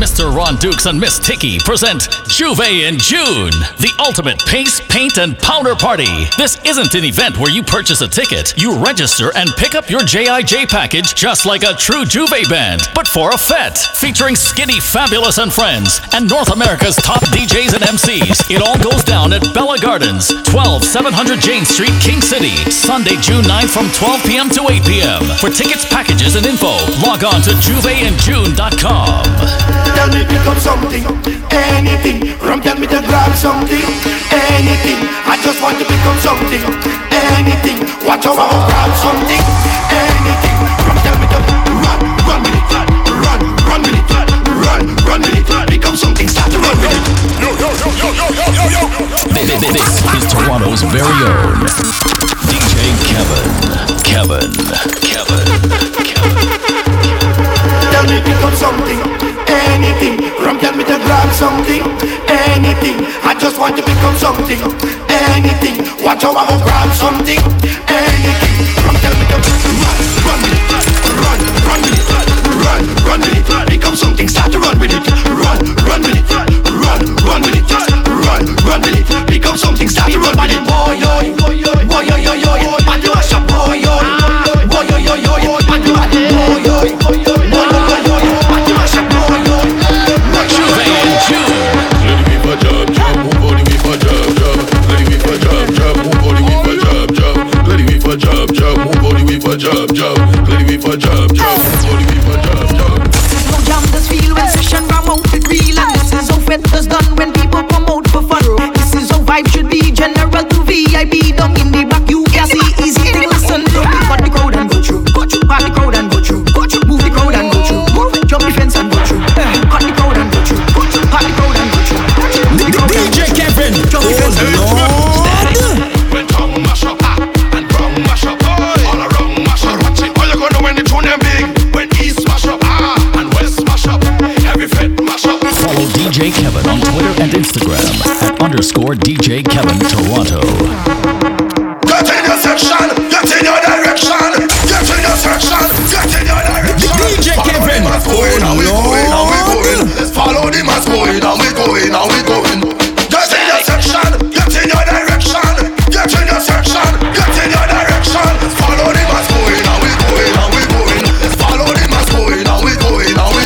Mr. Ron Dukes and Miss Tiki present Juvé in June, the ultimate pace, paint, and powder party. This isn't an event where you purchase a ticket. You register and pick up your JIJ package just like a true Juvé band, but for a fete featuring Skinny Fabulous and friends and North America's top DJs and MCs. It all goes down at Bella Gardens, 12700 Jane Street, King City, Sunday, June 9th from 12 p.m. to 8 p.m. For tickets, packages, and info, log on to juvéinjune.com. Tell me pick up something, anything. Rum tell me to grab something, anything. I just want to pick up something, anything. Watch how I will grab something, anything. Rum tell me to run with it, run with it. Pick up something, start to run with it. Yo. This is Toronto's very own DJ Kevin. Tell me pick up something, anything. Rum tell me to grab something, anything. I just want to become something, anything. Watch how I will grab something, anything. Rum tell me to run with it, run with it. Become something, start to run with it. Run with it, run with it. Run with it, become something, start to run with it. Boy, DJ Kevin Toronto. Get in your direction. DJ Kevin. We're going. Let's follow the mass going. We're going. We're going. Get in your direction. Let's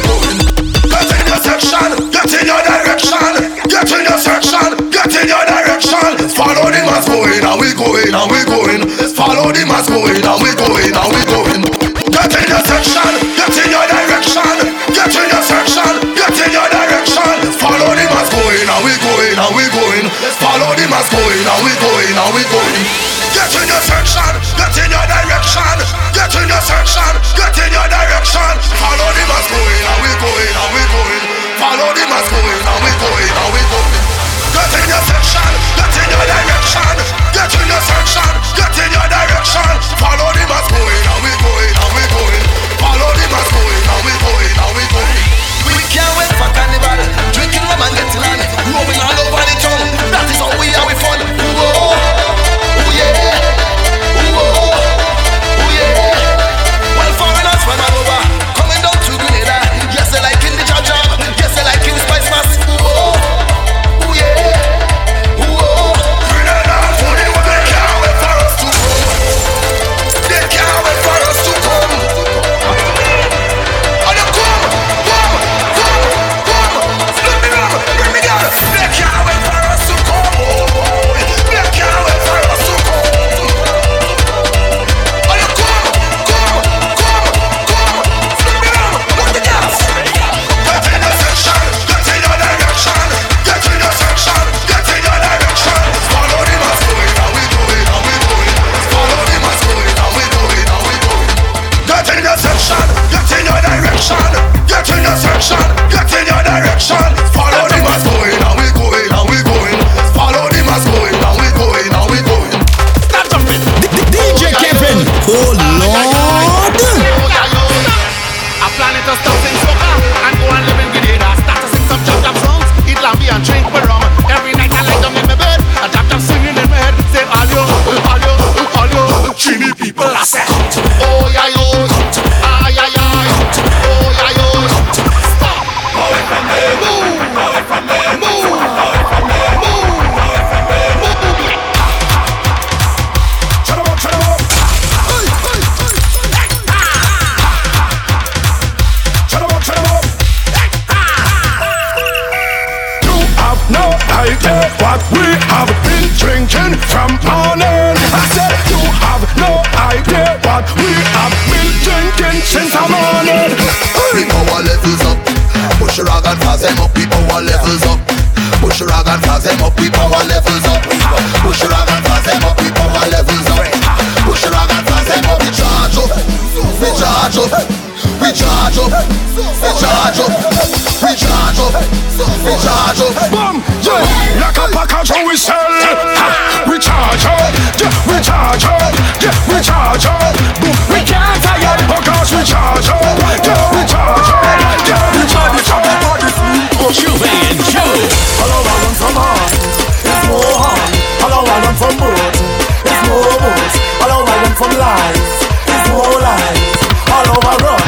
follow the mass going, and we're going. Let's follow the mass going, and we're going. Get in your direction. Get in your direction. Follow the mass going, and we're going. Follow the mass going, and we're going. Get in your direction. Get in your direction. Follow the mass going, and we're going. Follow the mass going, and we're going. We can't wait for carnival. Drinking rum and getting on it, rolling all over the town. That is how we have it fun. Oh, yeah, yo. Oh, yeah, yo. a morning. The power levels up. Push your rag and pass them up. The power levels up. Push your rag and pass them up. The power levels up. Push your rag and pass them up. The power levels up. Push your rag and pass them up. We charge up. We charge up. We charge up. We charge up. We charge up. We charge up. Boom! Like a pack of we sell. We charge up. We charge up. We charge up. We can't tire because we charge up. We charge up. We charge up. Juvé in June. All I want from heart is more heart. All I want from boat is more boat. All I want from lies is more lies. All overrun,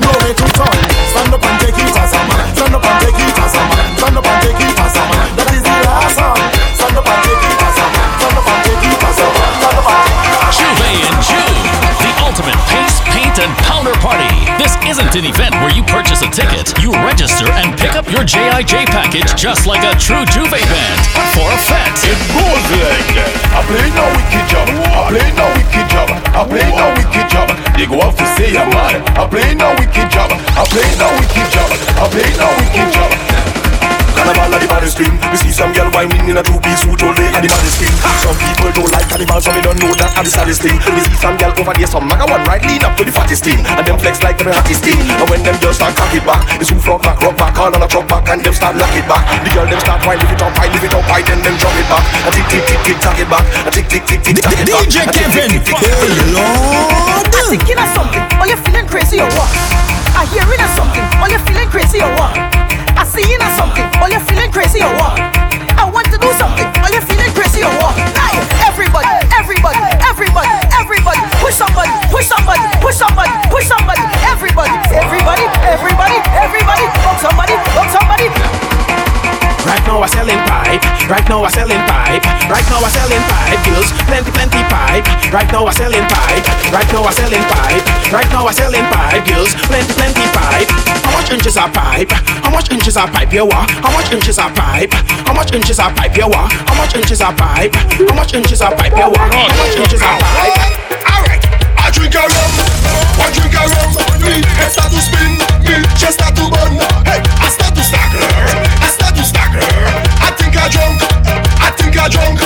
no way to turn. Stand up and take it as a man. Stand up and take it as a man. Stand up and take it as a man. That is the last song. Stand up and take it as a man. Stand up and take it as a man. Stand up and take it as a man. Juvé in June, the ultimate pace, paint, and powder party. This isn't an event where you purchase a ticket. You register and pick up your JIJ package just like a true Juvé band, but for a fete. It goes like that. I play no wicked job. I play no wicked job. I play no wicked job. They go off to say I'm mad. I play no wicked job. I play no wicked job. I play no wicked job. Cannibal at the body scream. We see some girl whining in a two-piece suit all day at the body scream. Some people don't like cannibal, so they don't know that at the saddest thing. We see some girl over there, some maga one right lean up to the fattest thing. And them flex like the hottest thing. And when them girls start cock it back, it's who front back, rock back, all on a truck back. And them start lock it back. The girl them start why, lift it up, high, then them drop it back. And tick, tick, tick, tick, tack it back. And tick, tick, tick, tick, tack it back. DJ Kevin, hey Lord. I'm thinking of something, are you feeling crazy or what? I'm hearing of something, are you feeling crazy or what? I see you know something, all you feeling crazy or what? I want to do something, all you feeling crazy or what? Hey, everybody, everybody, everybody, everybody, push somebody, push somebody, push somebody, push somebody, everybody, everybody, everybody, everybody, bump somebody, bump somebody. Right now I'm selling pipe, right now I'm selling pipe, right now I'm selling pipe, girls, plenty, plenty pipe. Right now I'm selling pipe, right now I'm selling pipe, right now I'm selling pipe, girls, plenty, plenty pipe. How much inches are pipe? How much inches are pipe? You are? How much inches are pipe? How much inches are pipe? You are? How much inches are pipe? How much inches are pipe? You are? How much inches are pipe? Alright, I drink a rum, I drink a rum. Me head start to spin, me chest start to burn. Hey, I start to stagger. I think I drunk, I think I drunk.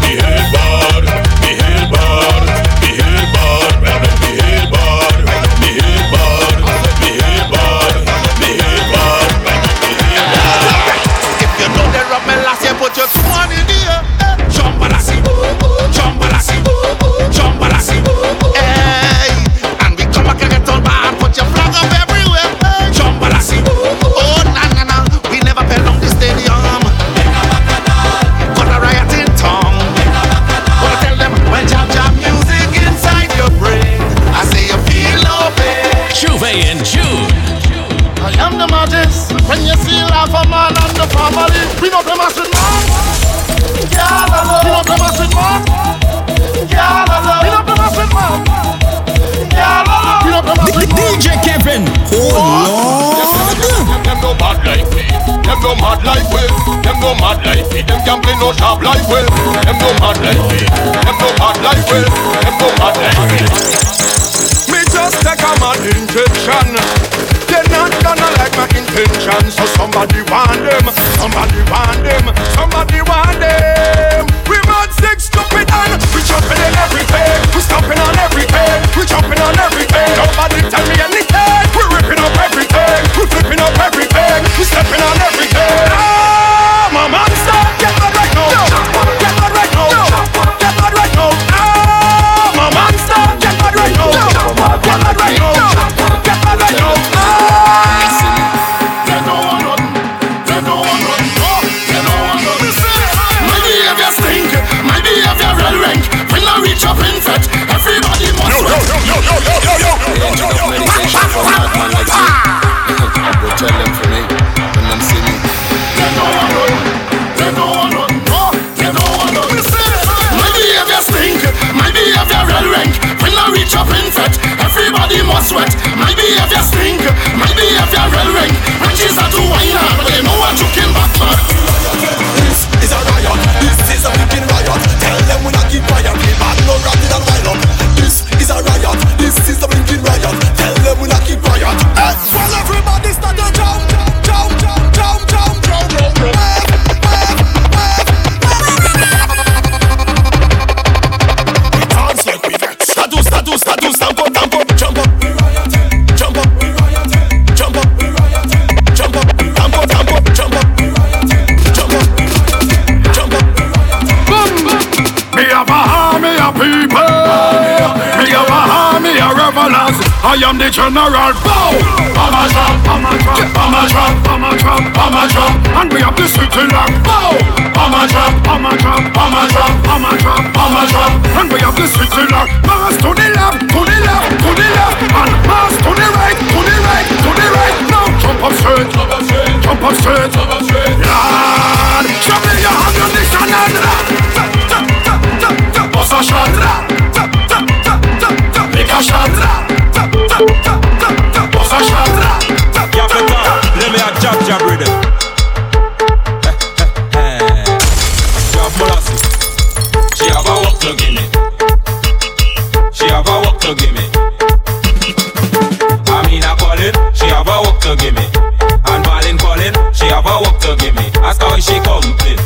Behave bad, behave bad, behave bad. Behave bad, behave bad, behave bad, behave bad. If you know they rub me last year, put your swan in the air. Jump and I see, jump and I see, jump and I see. Hey, and we come back and get on by and put your flag up everywhere. Jump and I see, oh na na na. We never fell down the stadium. Got a riot in town. Gonna tell them when jam jam music inside your brain. I say you feel no pain. Juvé in June. I am the magus. When you see love for man and the family, we know them as with man. Yeah, we know them as with man. Yeah, we know them as with man. Yeah, we know them as with man. DJ Kevin. Oh Lord. Them no bad like me, them no mad like we. Them no mad like me, them can play no sharp like we. Them no mad like me, them no mad like we. Them no mad like me. Me just take a mad injection. They're not gonna like my intention. So somebody want them, somebody want them, somebody want them. We mad sick, stupid and we jumping in everything. We stomping on everything, we jumping on everything. Nobody tell me anything. We ripping up everything, we flipping up everything. We're stepping on everything. Ah, my monster, get mad right now. Get mad right now. Get mad right now. Ah, my monster, get mad right now. Get mad right now. Get mad right now. They don't want nothing. They don't want nothing. They don't want nothing. My behavior stink. My behavior real rank. When I reach up in fat, everybody must. Yo yo yo yo yo yo yo yo yo yo. Go tell them for me. Up in fat, everybody must sweat. My behavior stink, my behavior real rank. When she's a too wine hard, but they know what you came back for. This is a riot, this is a freaking riot. Tell them we not keep quiet, we bad no rapid and wild up. This is a riot, this is a freaking riot. Tell them we not and the general bow. I'm a trap, and we have the city lock. Bow. I'm a trap, and we have the city lock. Mass to the left, and mass to the right, Now jump up straight. Lord, show me your hand on this and boss a shot. Make a shot. Let me a jab rhythm. Jab molasses. She have a walk to give me. I mean I call it. She have a walk to give me. And Marlin call it. She have a walk to give me. Ask how she complete.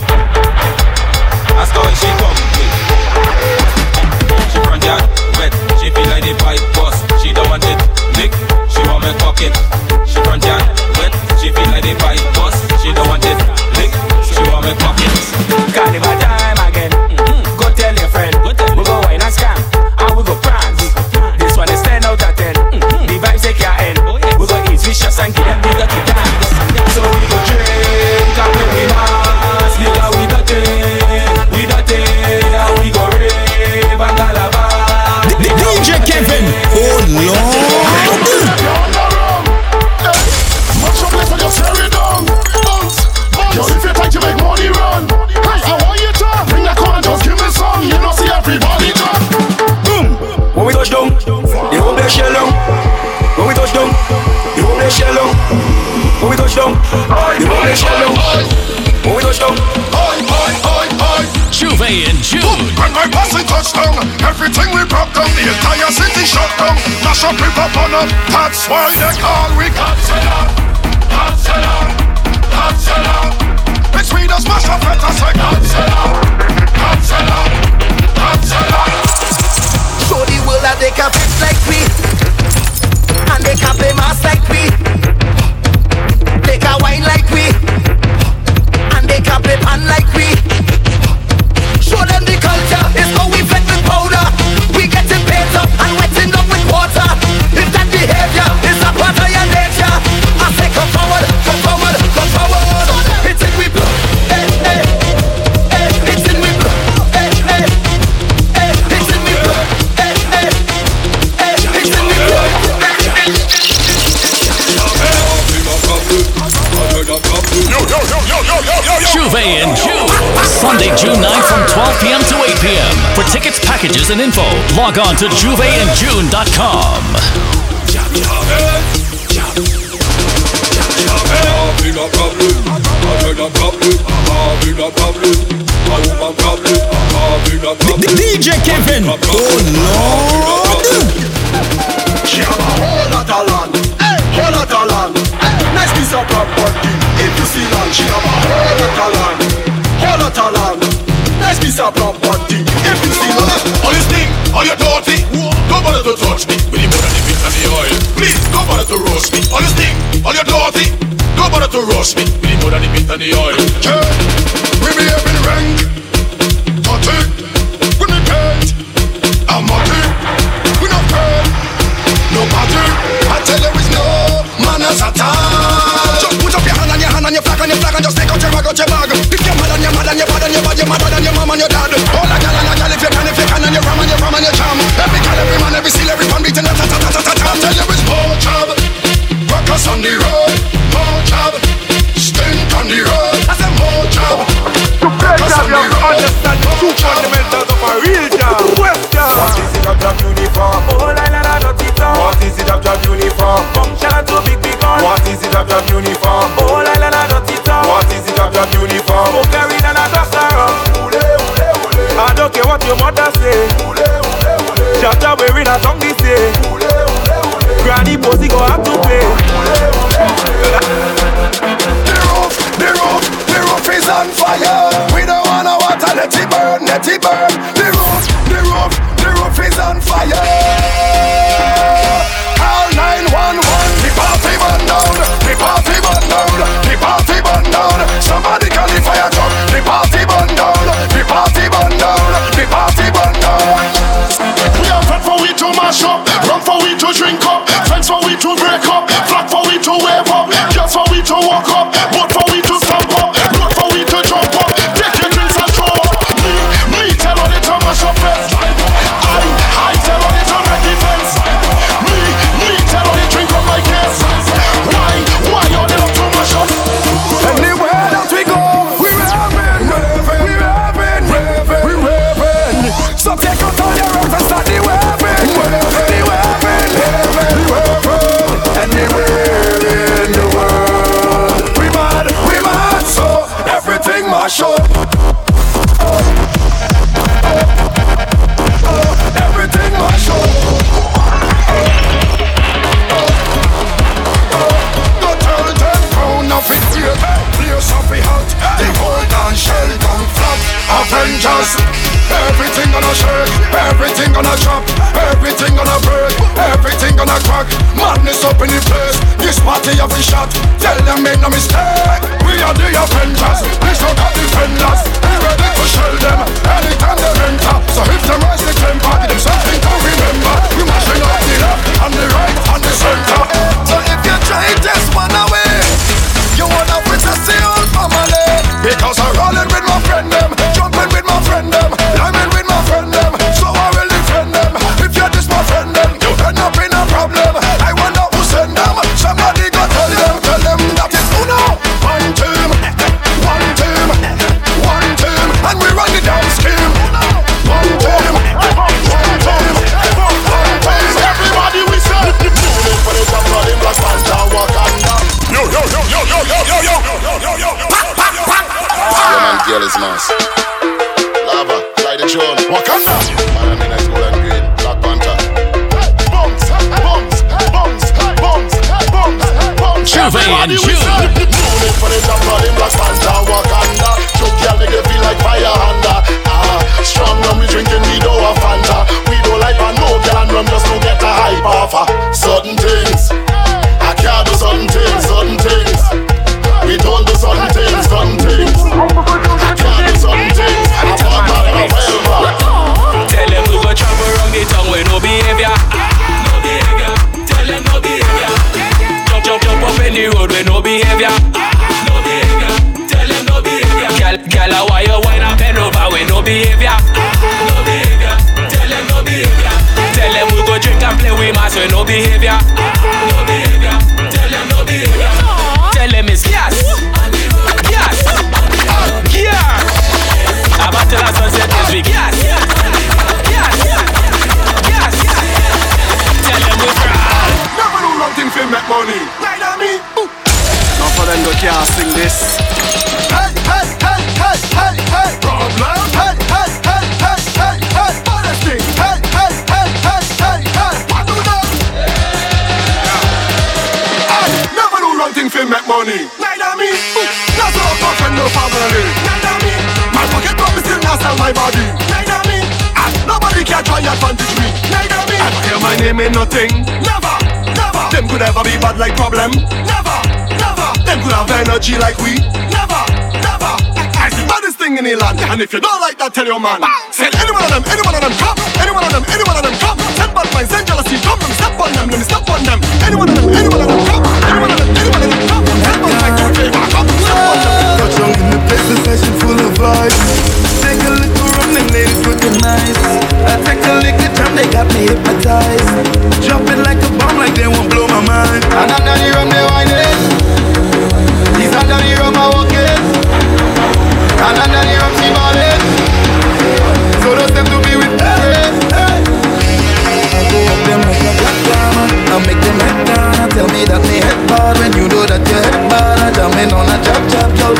She front yard wet. She feel like the pipe boss. She don't want it. Lick. She want me cock it. She front yard wet. She feel like the pipe boss. She don't want it. Lick. She want me cock it. Carnival time again. Go tell your friend. We go in a scam and we go prance. This one is 10 out of 10. The vibes take your end. We go eat vicious and give them the dirty dance. So we go drink and we dance. Nigga we dirty and we go rave and galabar. DJ Kevin, oh Lord! Much of this when you stare it down. Yo, if you tight, you make money run. Hey, I want you to bring that corner, just give me some. You don't see everybody down. Boom! When we touch down, the whole place shell down. When we touch down, the whole place shell down. When we touch down, the whole place shell down. When we touch down, Juvé in June. When my passing touchdown, everything we broke down, the entire city shut down. Mash up, rip up on up. That's why they call we Cancela. Between us, mash up, let us say Cancela. Show the world that they can bitch like me, and they can play mass like me. They can wine like me, and they can play pan like me. Show them the culture, it's how we flex with powder. We getting paid up and wetting up with water. If that behavior is a part of your nature, I say come forward. It's in we blow, eh, eh, eh. It's in we blow, eh, eh, eh. It's in we blow, eh, eh, eh. It's in we blow, eh. Juvé in June. Sunday, June 9th from 12 p.m. to 8 p.m. For tickets, packages, and info, log on to juvéinjune.com. DJ Kevin, oh Lord! Nice piece of property. If you see land, she have a whole lot of land. Nice piece of property. If you see land, all you stink, all you dirty. Don't bother to touch me with the butter, the meat, and the oil. Please, don't bother to roast me. All you stink, all you dirty. Don't bother to roast me with the butter, the meat, and the oil. Yeah, we be having rank. Touch it, we be paid. I'm not it, we not paid. No matter, I tell you it's no manners at all. Just put up your hand and your hand and your flag and your flag and just take out your rag, out your bag. Pick your mad and your mad and your bad and your bad, your mother and your mom and your dad. All a gal and a gal, if you can and you ram and you ram and you jam. Every gal, every man, every seal, every pan beating, ta-ta-ta-ta-ta-ta. I tell you it's more job, rockers on the road. More job, stink on the road. I said more job, rockers on the road. Understand the two fundamentals of a real job. West job. What is it of job uniform? Oh la la la, not it all. What is it of job uniform? Function and too big big on. What is it of job uniform? Oh la la la, not it all. What is it of job uniform? Oh carrying and a duster. I don't care what your mother say. Jaja wearing a tongue this day. Granny Posey go have to pay. The roof is on fire. We don't wanna water, let it burn. The roof is on fire. Call 911. The party burn down. Somebody call the fire truck. The party burn down. We are fed for we to mash up, run for we to drink up. Friends everything gonna break, everything gonna crack. Madness up in the place, this party have been shot. Tell them make no mistake, we are the Avengers. This show got defenders, we ready to shell them anytime they enter. So if they rise the temper, give them something to remember. We mashing up the left and the right and the center. So if you try just one away, you wanna protect the whole family. Because I'm rolling with my friend them, jumping with my friend them, climbing with my friend them. So I will defend them. If you're just my friend them, you end up in a problem. I wonder who sent them. Somebody go tell them that it's Uno. One team, one team, one team, and we run the dance team. One team, one team, one team. Everybody we say, yo yo yo yo yo yo yo yo yo yo yo. Girl is mass. Lava, fly the drone. Wakanda. Miami nice gold and green. Black Panther. Bombs, bombs, bombs, bombs, bombs, bombs. Juvé in June. Tune for the top of the Black Panther. Wakanda. Choke y'all nigga feel like fire under. Strong rum we drinking, we don't have Fanta. We don't like a no girl and rum just to get a hype off her. Certain things. I can't do certain things, certain things. We don't do certain things, certain things. Tell them to go chop around the tongue with no behavior. No behavior. Tell them no behavior. Jump, jump, jump up in the road with no behavior. No behavior. Tell them no behavior. Gyal, why you wine and bend over with no behavior? No behavior. Tell them no behavior. Tell them we go drink and play with mass with no behavior. No behavior. Tell them no behavior. Tell them it's gas. Gas. Gas. A battle at sunset is big. Yes, yes, yes, yes, yes. Tell them we're proud. Never do nothing for make money. Right on me. Now for them go can't sing this. Hey, hey, hey, hey, hey, hey. Problem. Hey, hey, hey, hey, hey, hey. What a thing. Hey, hey, hey, hey, hey, hey. What do them? Hey, never do nothing for make money. Right on me. That's all for friend or family. Right on me. My pocket pop is still not on my body. Neither me. And nobody can try advantage me. Neither me. I hear my name ain't nothing. Never, never. Them could ever be bad like problem. Never, never. Them could have energy like we. Never, never. I see baddest thing in the land. And if you don't like that, tell your man. Say any one of them come. Any one of them, any one of them come. Send bad minds, send jealousy. Come, let me step on them, let me step on them. Any one of them, any one of them come. Any one of them, any one of them come. Send bad minds, don't take back up. Step on them. Drunk in the place, a session full of life. Take a little rum, them ladies looking nice. I take a lick of drum, they got me hypnotized. Dropping like a bomb, like they won't blow my mind. And under the rum, they whining. He's under the rum, I walk in. And under the rum, she balling. So those them to be with me. I go up them like a black diamond. I make them head down. Tell me that they head bad when you know that you're head bad. I jam in on a jab, jab, jab.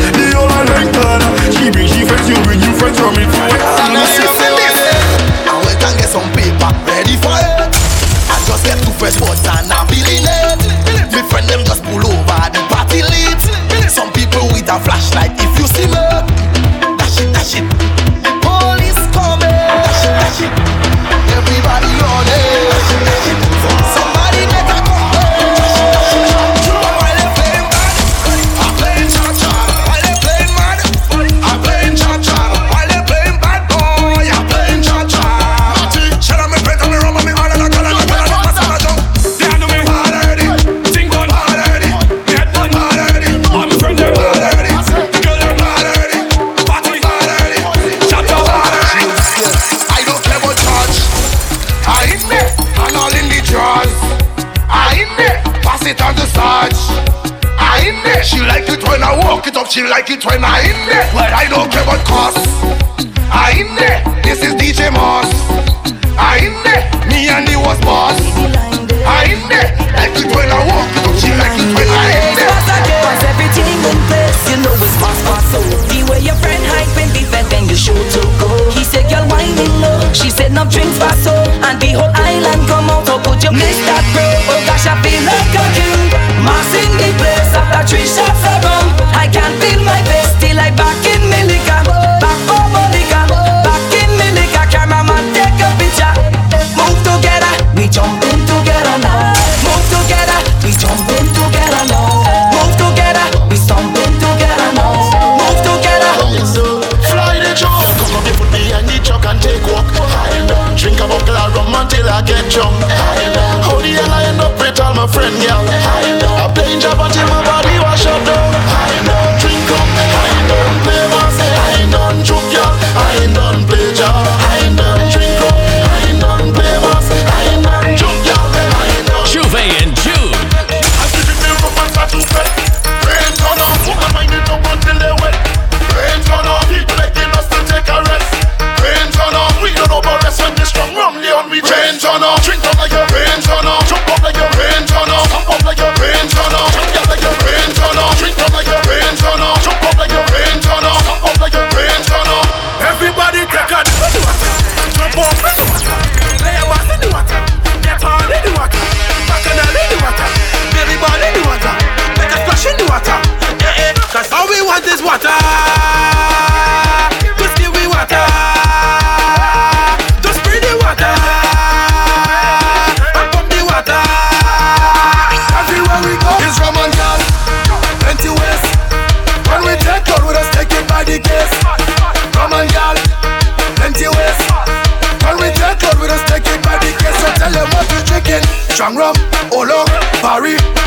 She like it when I in there, but I don't care what cost. I in there, this is DJ Moss. I in there, me and the was boss. I in there, like it when I walk, she like it when I in there. Cause everything in place, you know it's fast, fast, so the way your friend hyping, the fed, then you sure to go. He said you're whining low, she said no drinks fast, so and the whole island come out, so put your miss that bro. Oh gosh, I feel like a king. Mass in the place after 3 shots are gone. I can't feel my face till I back in Milica. Back for Monica, back in Milica. Cameraman take a picture. Move together,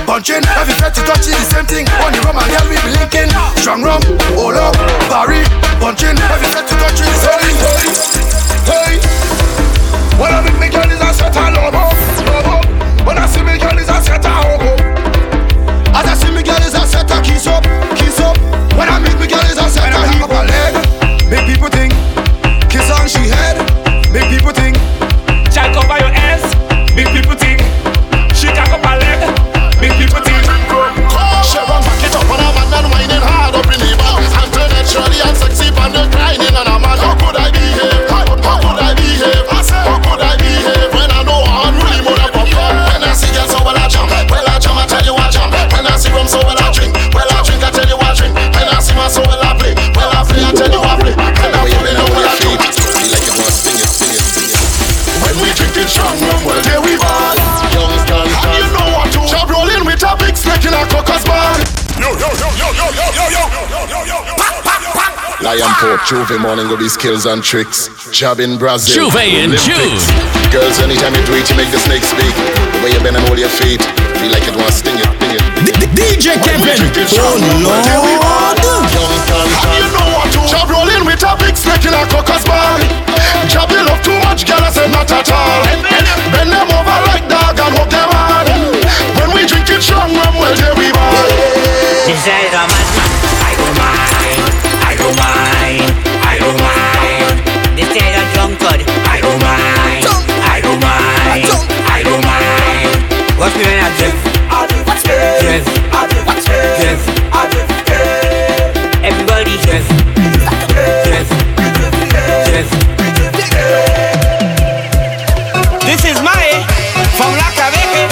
punching. Every fetty touching the same thing. On the rum and girl we be linking. Strong rum, Olo, Barry, punching. Every fetty touching the same thing. Hey, when I meet me girl is a setter, lobo. When I see me girl is a setter, hobo. As I see me girl is a setter, kiss up. When I meet me girl is a setter, hip up her leg. Make people think, kiss on she head. Make people think, check up by your ass. Make people think, she cock up her leg. Make people think, she run back it up on a man and whining hard up in the bar. And turn it surely and sexy and they're grinding on a man. How could I behave? How could I behave? I said, how could I behave? When I know I'm really more than pop. When I see girls, so will I jump? Well I jump, I tell you I jump. When I see rum, so will I drink? Well I drink, I tell you I drink. When I see my so will I play? Well I play, I tell you I play. When I feel it, I will I do. We drinking strong rum, well there we ball. And you know what to job rolling with a big snake in a cocker's bar. Yo. Lion Pop, Juve morning with these skills and tricks. Job in Brazil, Juve in June. Girls, anytime you do it, you make the snake speak. The way you bend and hold your feet, feel like it wants to sting it. DJ Kevin, oh Lord. And you know what to job rolling with a big snake in a cocker's bar. Job you love too much, girl, I said not at all. Bend them over like dog and hook them hard. When we drink it strong, when we'll tell we ball. This is a madman, I don't mind. This is a drunkard, I don't mind. Watch me when I drift, drift. Everybody drift. This is Mae from La Caveque,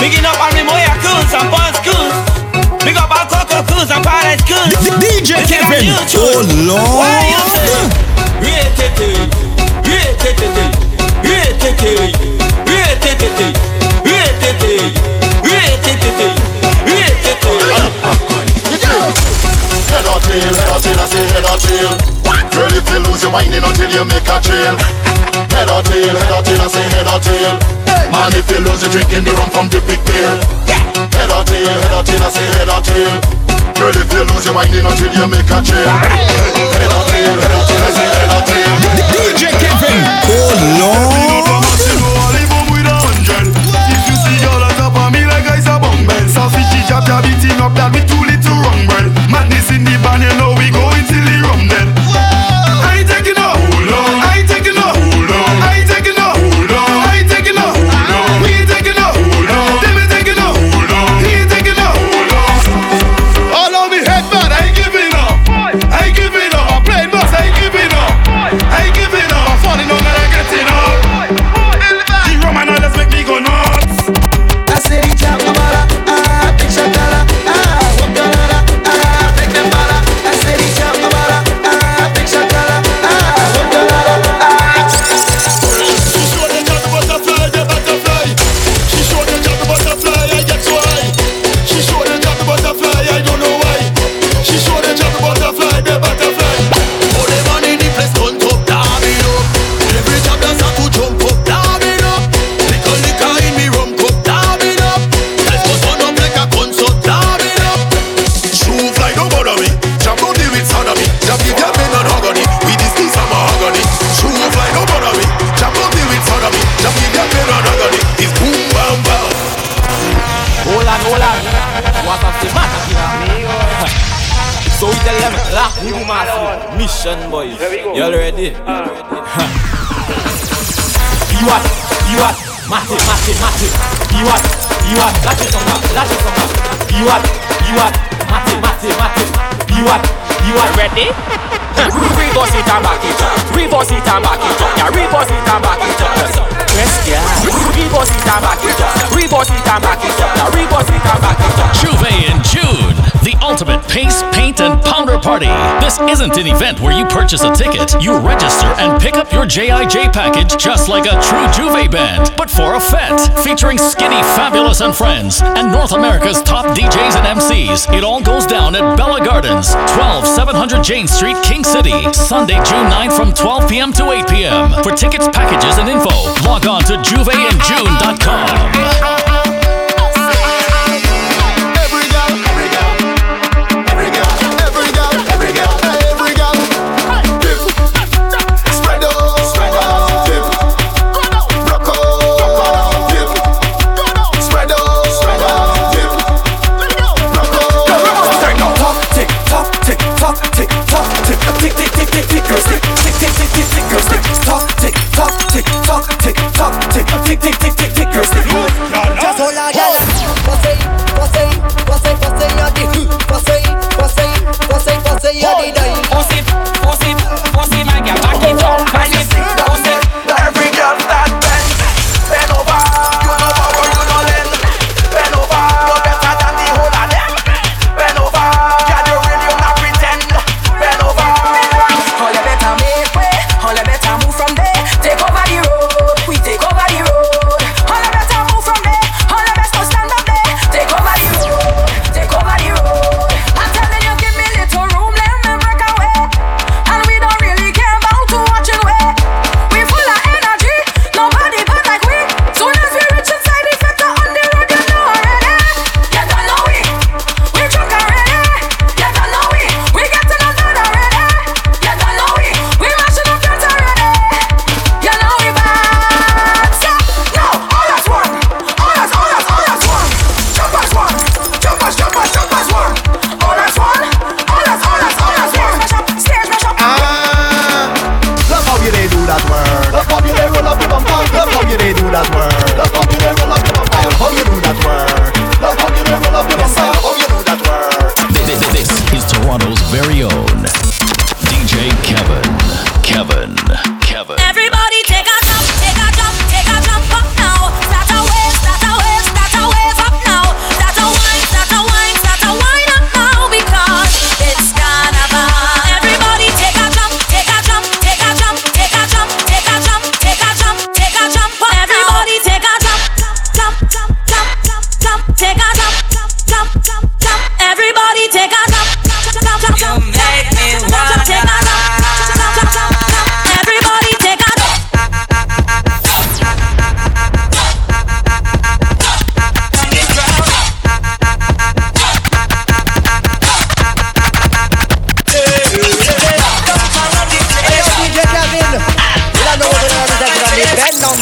picking up on Rimoya Cruz and Bon Cruz. Big up on Coco Cruz and Paradise Cruz. DJ Kevin, oh Lord. Why you say? Head or tail. Girl, if you lose your mind until you make a trail. Head or tail, I say head or tail. Man, if you lose, you drinking the rum from the big pail. Head or tail, I say head or tail. Girl, if you lose, you winding until you make a trail. Head or tail, I say head or tail. DJ Kevin, oh Lord. You know I live with 100. If you see all the top of me like ice a bomb bell. Sausage, jab, jab, eating up that with too little rum bread. Madness in the band, you know we going till the rum dead. I ain't taking up, oh Lord. Mission boys, y'all ready? You are massive. You are latch it on that. You are massive. You are ready? Reverse it and back it up. Yeah, reverse it and back it up. Yes, yeah. Reverse it and back it up. Yeah, reverse it and back it up. Juvé in June. The ultimate pace, paint, and pounder party. This isn't an event where you purchase a ticket. You register and pick up your JIJ package just like a true Juve band, but for a fete featuring Skinny Fabulous and friends and North America's top DJs and MCs. It all goes down at Bella Gardens, 12700 Jane Street, King City, Sunday, June 9th from 12 p.m. to 8 p.m. For tickets, packages, and info, log on to juvéinjune.com.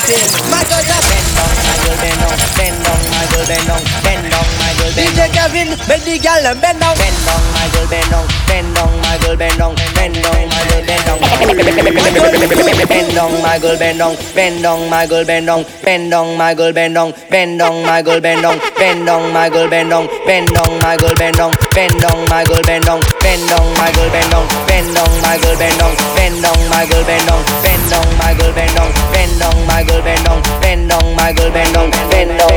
My girl, bend down, my girl, bend down. DJ Kevin, make the girl bend down. Bend down, my girl, bend down. Bend down, my girl, bend down. Bend down, my girl, bend down. Bend down, my girl, bend down. Bend down, my girl, bend down. Bend down, my girl, bend down. Bend down, my girl, bend down. Bend down, my girl, bend down. Bend down, my girl, bend down. Bend down, my girl, bend down. Bend down, my girl, bend down. Bend down, my girl, bend down. Bend down, my girl, bend down. Bend down, my girl, bend down. Bend down, my girl. Bend down, my girl, bend down,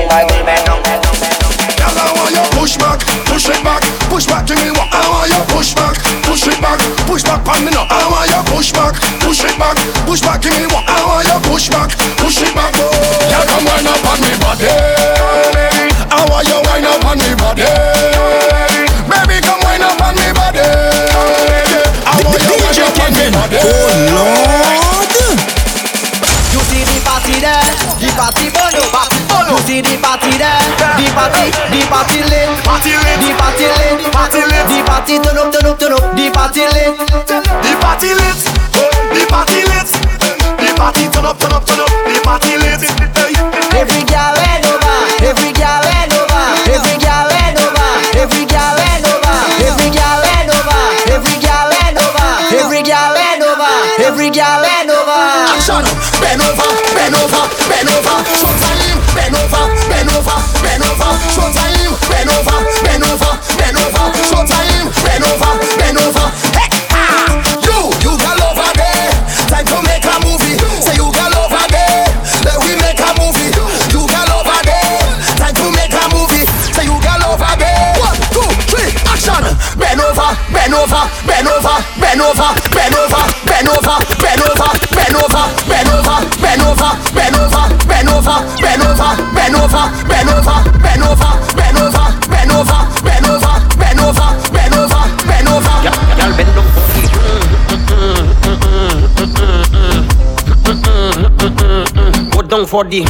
my girl, bend down. Girl, I want you push back, give me what I want you push back, pan me now. I want you push back, give me what I want you push it back. Girl, come wind up on me body, I want you wind up on me body, baby, come wind up on me body, I want you wind up on me body. Oh Lord. The party bono, you see the party there. The party lit, the party turn up, the party turn up, the party lit. Every girl went over, Ben over. Hey, ah, you got over there. Time to make a movie. Say you got over there. Let we make a movie. You got over there. Time to make a movie. Say you got over there. 1, 2, 3, action. Ben over. Y'all bend down for me. Go down for the.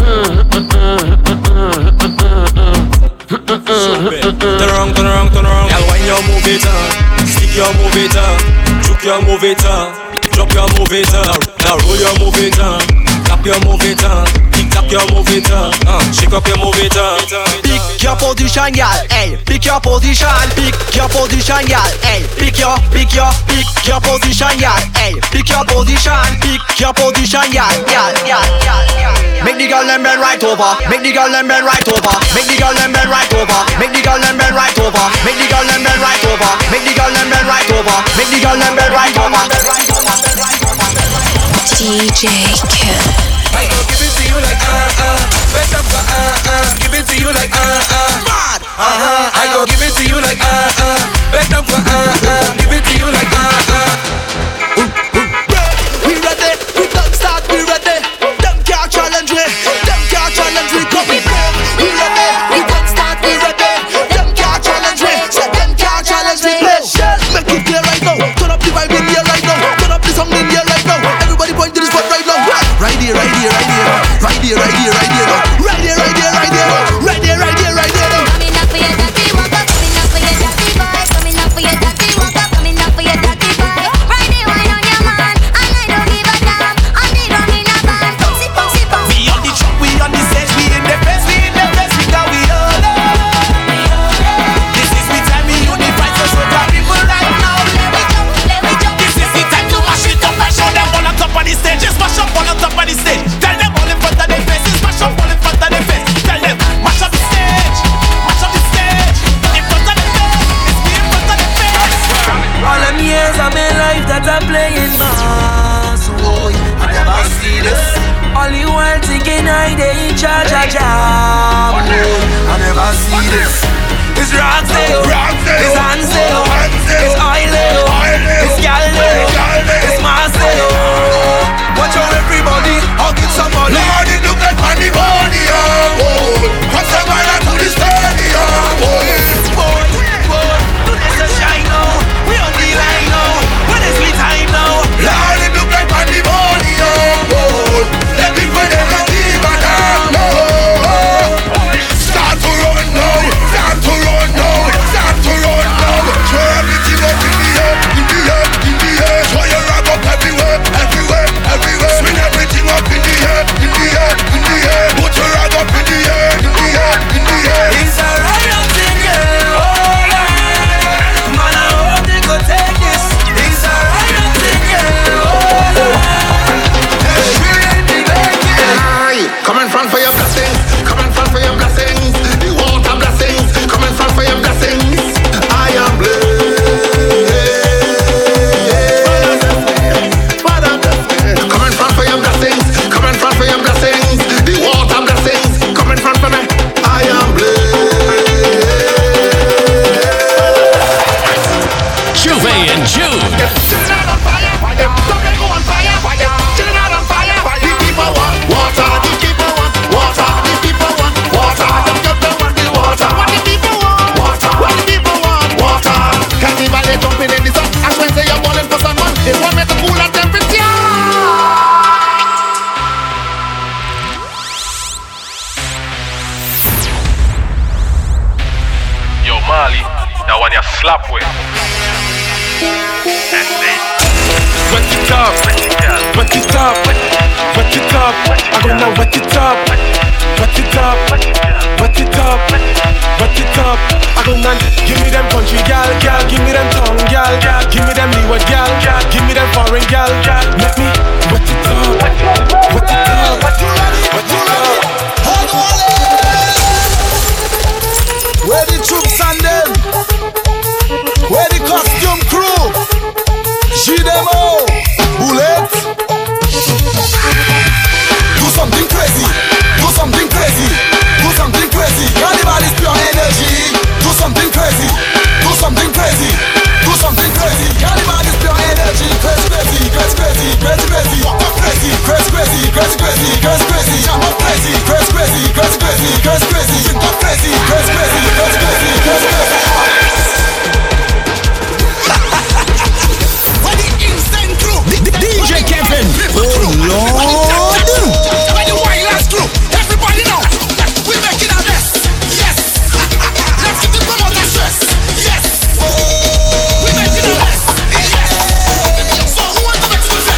Turn around. Y'all wind your move it up, stick your move it up, juke your move it up, drop your move it up, now roll your move it up. Your move it on, pick up your move it on, shake up your move it on. Pick your position, y'all, hey. Pick your position, y'all. Make the girl and bend right over. Make the girl and bend right over. DJ Kevin. I gon' give it to you like bend up for give it to you like I gon' give it to you like bend up for give it to you like We ready, we don't start, we ready. Them car challenge we go. We ready, we don't start, we ready. Them car challenge we play. Make it clear right now. Turn up the vibe in here right now. Turn up the song in here right now. Point to this spot right now. Right here. I'm playing mass, boy. I never see this. Only one thinking I dey charge a job, boy. I never see this. It's Roxeo, it's Hanseo, it's Oileo, it's Galileo, it's Marcelo. Watch out, everybody! I'll get somebody. Lord, it look like money, money, oh. What's the matter to this stadium, boy? Start to run now. Mali, that one you slap with. That's it. Wet it up, wet it up, wet it up. I'm gonna wet it up, wet it up, wet it up, wet it up. I'm gonna give me them country gal, gal, give me them tongue gal, gal, give me them leeward gal, gal, give me them foreign gal, gal. Let me wet it up, wet it up, wet it up. Where the troops and them? Where the costume crew? She them all. Bullets. Do something crazy. Do something crazy. Do something crazy. Everybody's pure energy. Do something crazy. Do something crazy. Do something crazy. Everybody's pure energy. Crazy, crazy, crazy, crazy, crazy, crazy. Walk up crazy. Crazy, crazy, crazy, crazy, crazy, crazy. Jump up crazy. Crazy, crazy, crazy, crazy, crazy, crazy. Jump up crazy. Crazy, crazy. What the instant crew? DJ Kevin. Oh Lord. What the wireless crew? Everybody now. We making our best. Yes. Let's get the promo that stress. Yes. We making our best. Yes. So who wants to make the best?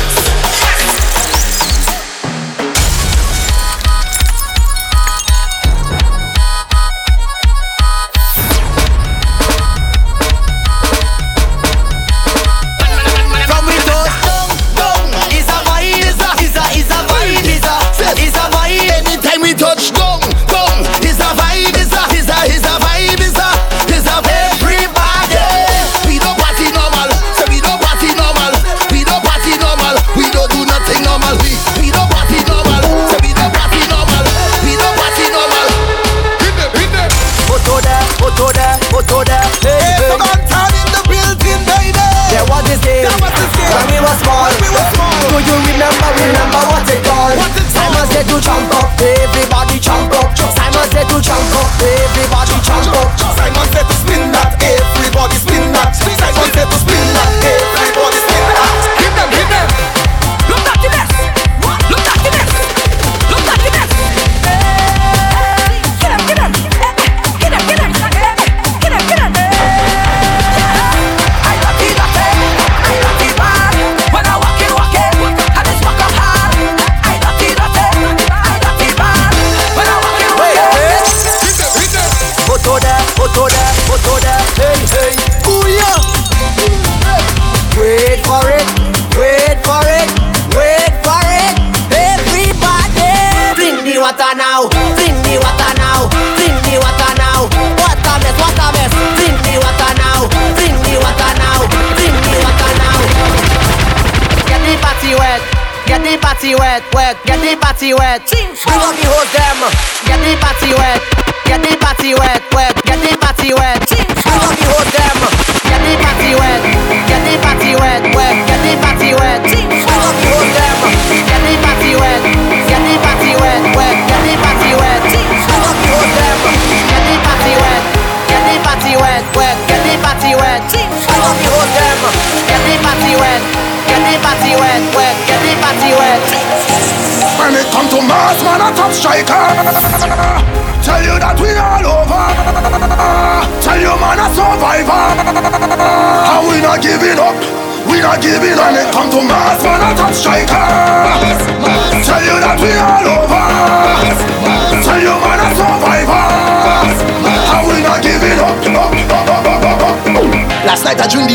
I drink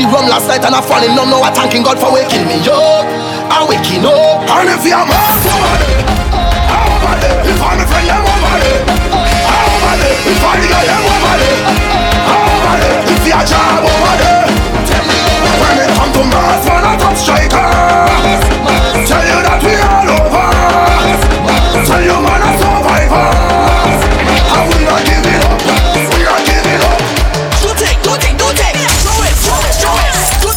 the rum last night and I falling numb. Now I thanking God for waking me up. I waking up. And if you're my woman, I'm over there. If I'm a friend, I'm over there. I'm over there. If I'm a girl, I'm over there. I'm over there. If you're a job, I'm over there. Tell me when it comes to mass, man, I top striker. Tell you that we all over. Tell you man, I survivor. I will not give it up. We are giving up. Don't take, don't take, don't take. Do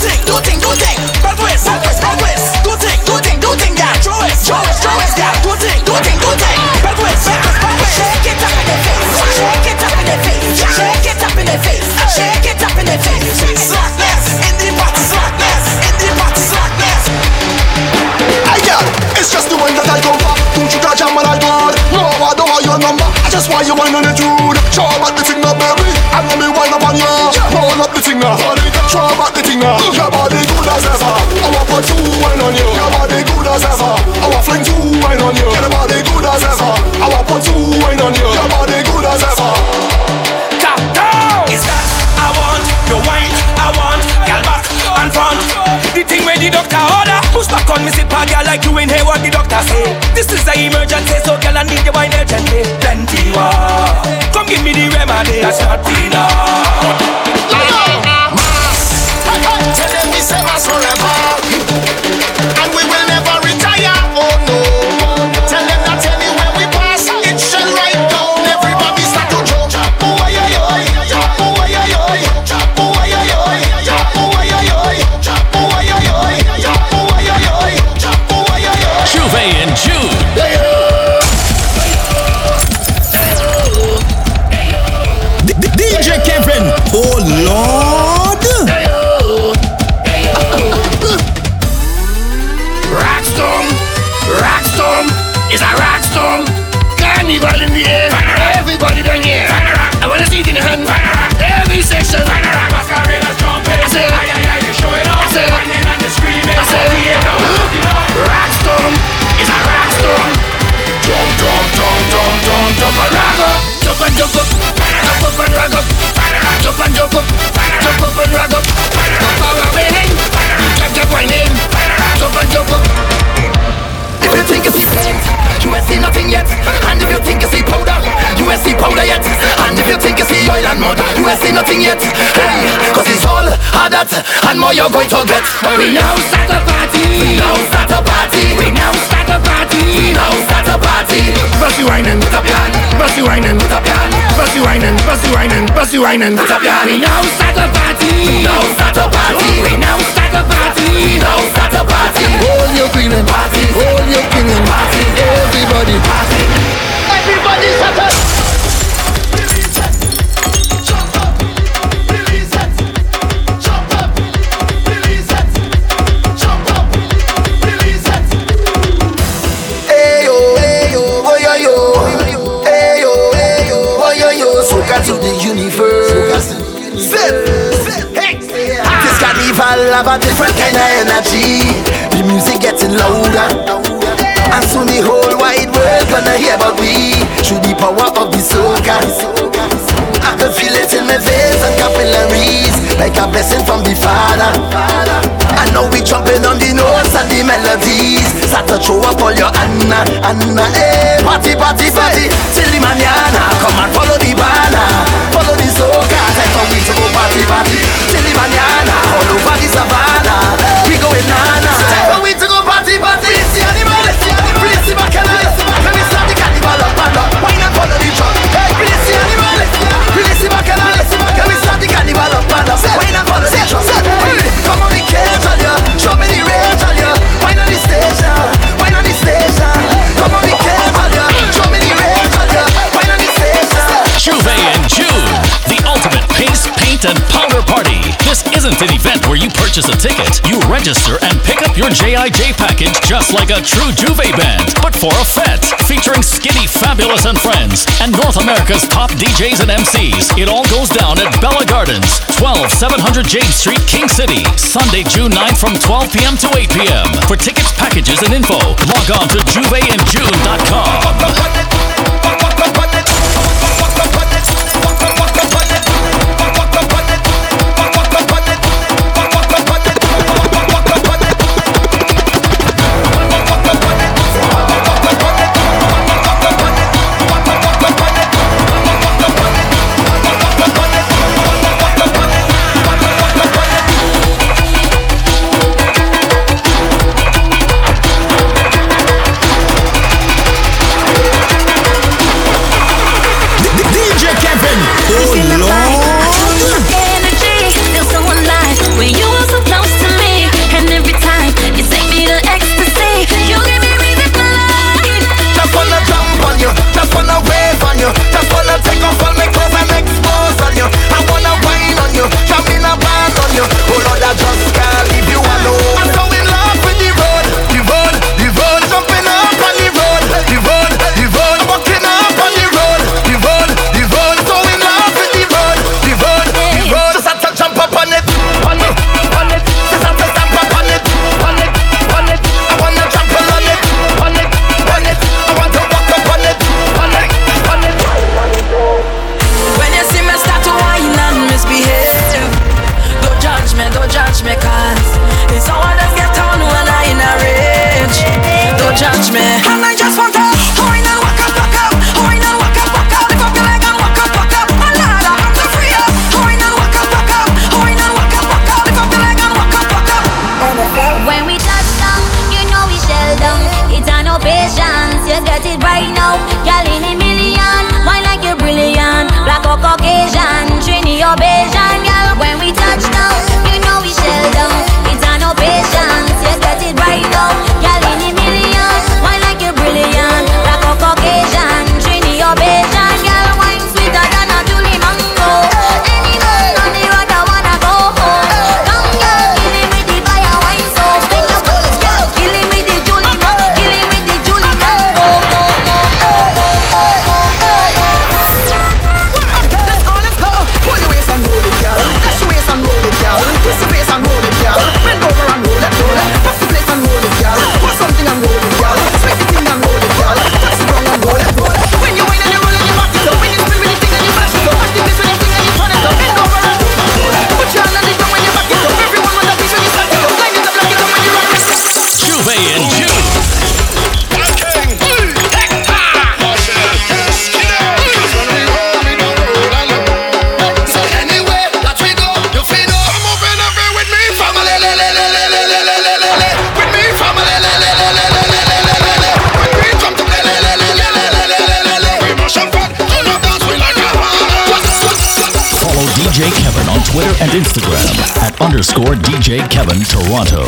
thing, do thing. Bad ways, bad ways, bad ways. Do thing, yeah. Throw it, yeah. your number. I just want you wine on the dude. Show about the finger, baby. I know me wine up on you. Roll up the finger. Show about the finger. Your body good as ever. I want put two wine on you. Your body good as ever. I want fling two wine on you. Your body good as ever. I want put two wine on you. Your body good as ever. Tap down. Is that I want your wine? I want your back and front. The thing where the doctor order. Push back on me, sit back, girl, like you ain't hear what the doctor say. This is an emergency, so girl, I need your wine urgently. Plenty more, come give me the remedy. That's not enough. Mass, tell them we say mass forever, and we will never retire. Oh no, tell them that anywhere we pass, it shall right down. Everybody start to jump, jump, oh yo yo, jump, oh yo yo, jump, oh yo yo, jump, oh yo yo, jump, oh yo yo, jump. Juvé in June. DJ Kevin. Oh Lord. Rockstorm is a rockstorm. Carnival in the air. Everybody down here. I wanna see it in the hand. Every section. Masqueraders jumping. I say, aye aye aye, they show it off. I say, running and they screaming. I say, rockstorm is a rockstorm. Jump, jump, jump, jump, jump, jump and rock up. Jump and jump up. Jump up and rock up. Jump and jump up. Jump up and rock up. Jump and rock in. You can't get one in. Jump and jump up. If you think it's you ain't seen nothing yet. And if you think you see powder, you ain't see powder yet. And if you think you see oil and mud, you ain't see nothing yet. Hey, cause it's all hard that and more you're going to get. But we now start a party. We now start a party. We now start a party. We now start a party. Busty whining with a plan. Busty whining with a plan. Busty whining, busty whining, busty whining with a plan. We now start a party. We now start a party. We now start a party. We now start a party. All your green and party. All your king and party. Everybody party. Everybody shut up. To the universe. This carnival have a different kind of energy. The music getting louder, and soon the whole wide world gonna hear about we. Through the power of the soca, I can feel it in my veins and capillaries, like a blessing from the Father. I know we jumping on the notes and the melodies. Start to throw up all your Anna, Anna. Hey, party, party, party till the manana. Come and follow the banner, follow the soca. Time for we to go party, party till the manana. All over the savannah, we go in nana. Time for we to go party, party. It's the animal, it's the animal. Please see back and we start the carnival up and up. Why not follow the truck? Hey, please see animal, it's the animal. Please see back and we start the carnival up and up. Why not follow the truck? Come on, we can't tell you. Show me the rail, tell you. Why not the station? Why not the station? Come on, we can't tell you. Show me the rail, tell you. Why not the station? Juvé in June, the ultimate paste, paint, and powder party. This isn't an event where you purchase a ticket. You register and pick up your JIJ package just like a true Juvé band, but for a fete featuring Skinny Fabulous and friends and North America's top DJs and MCs. It all goes down at Bella Gardens, 12700 James Street, King City, Sunday, June 9th from 12 p.m. to 8 p.m. For tickets, packages, and info, log on to juvéinjune.com. Caucasian, Trini or Bayesian, girl. When we touch down, you know we shell down. It's an ovation, yes, get it right now. Girl in a million, why like you brilliant? Rock or Caucasian, Trini or Bayesian, girl. Wine sweeter than a Julie mango. Any girl on the road I wanna go home. Come girl, kill him with the fire wine so. Pick up girl, kill him with the Julie mango. Kill him with the Julie mango. Twist the face and hold it, girl. Bend over and hold it, girl. Pass the plate and hold it, girl. Put something and hold it, girl. Split the thing and hold it, girl. Touch the ground and hold it, girl. When you win and you roll and you back it up. When you spin with the thing and you back it up. Watch the place with the thing and you turn it up. Bend over and hold it, girl. Put your hand on the ground when you back it up. Everyone on the beach when you back it up. Line it up, lock it up when you rock it up. Juvé in June. DJ Kevin on Twitter and Instagram at _DJ Kevin Toronto.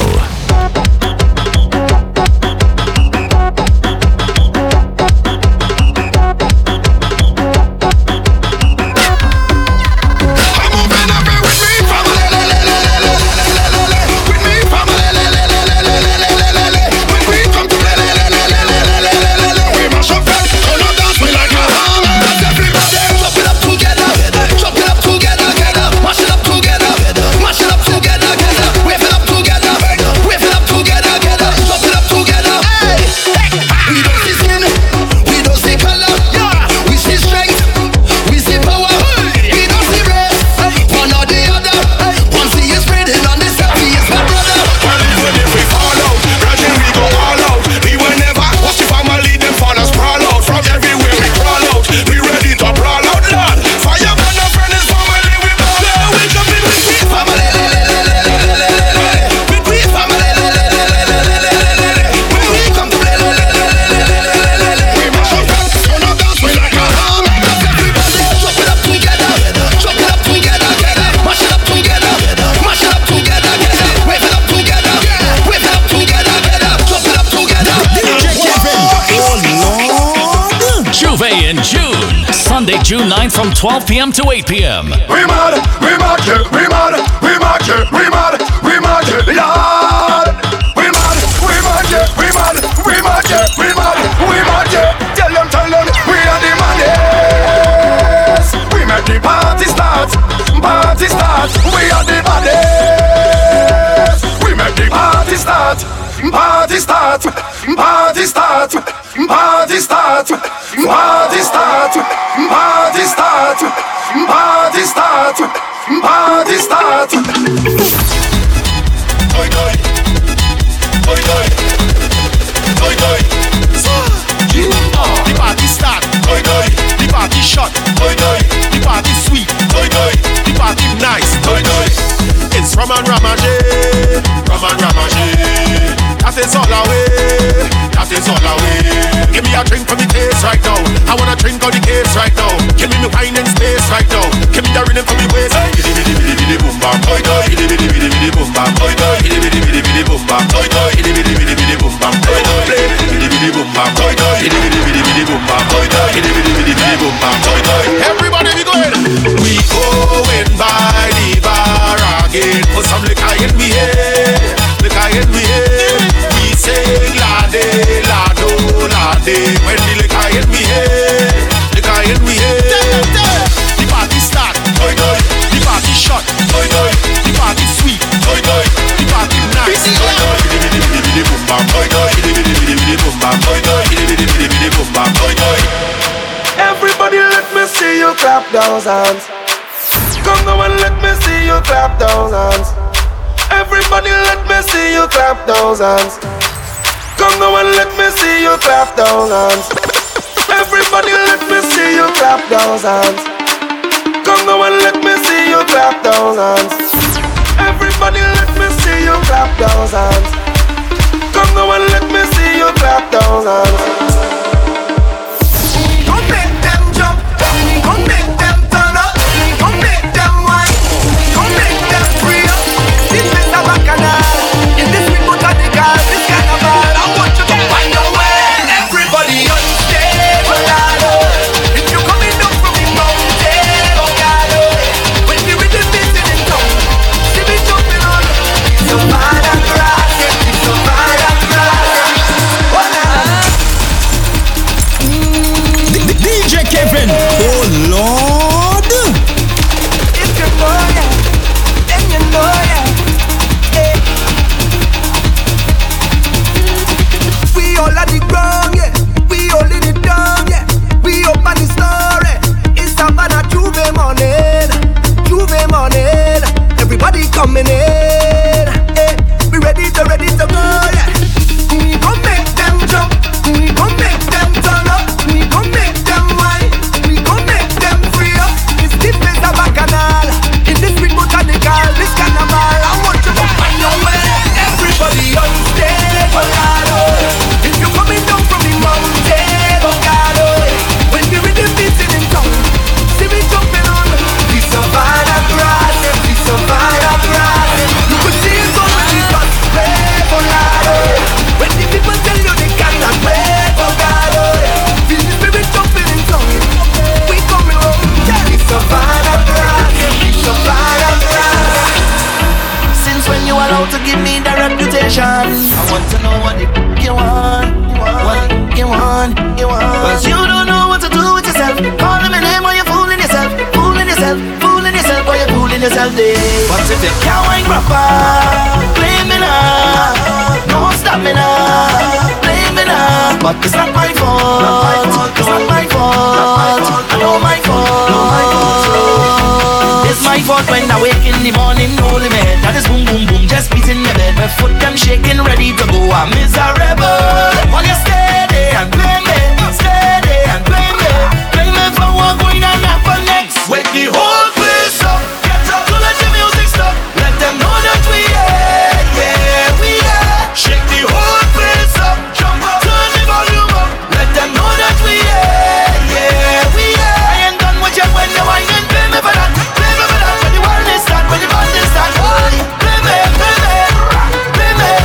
June 9th from 12 p.m. to 8 p.m. We mad, tell them, we are the baddest. We make the party start, we are the baddest. We make the party start. Oi, you are the party start. Oi, the party shot. Oi, the party sweet. Oi, the party nice. Oi, it's Rum and Ramage. That is all away. Give me a drink from the case right now. I wanna drink on the case right now. Give me the wine and space right now. Give me the rhythm from the waist. Everybody be going. We going by the bar again. For some liquor in me head. We say lade. When the liquor hit me head. The party start. Oi. The party shot. Oi. The party sweet. Oi. The party nice. Oi. Everybody let me see you clap those hands. Come now and let me see you clap those hands. Everybody let me see you clap those hands. Come now and let me see you clap those hands. Everybody let me see you clap those hands. Come now and let me see you clap those hands. Everybody let me see you clap those hands. Come now and let me see you clap those hands. Come make them jump, come make them turn up. attention. I want to know what you want, cause you don't know what to do with yourself. Calling my name while you're fooling yourself, while you're fooling yourself there. But if you can't wine proper, blame me now, no stamina, blame me now. But it's not my fault, it's not my fault, not my fault, it's my fault when I wake in the morning, holy man. That is boom, boom, boom, just beating the bed. My foot I'm shaking, ready to go. I'm miserable. While you stay there and blame it, blame it for what going on happen next. Wake the whole place up, get up, don't let the music stop. Let them know that we are, yeah, we are. Shake the whole place up, jump up, turn the volume up. Let them know that we are, yeah, we are. I ain't done with you when you're whining. Blame me for that. When your body starts holy, blame me.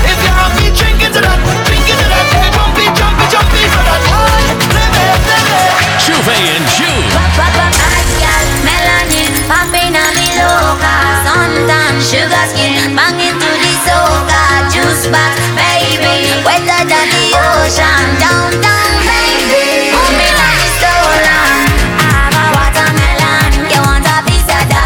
If you have me, drink into that. Jumpy for that. Blame me. Juvé in June. Pop, girl, melanin, popping on me loca. Suntan, sugar skin, banging to the soca. Juice box, baby, wetter than the ocean. Downtown, baby, mommy like stolen. I'm a watermelon, you want a piece of that?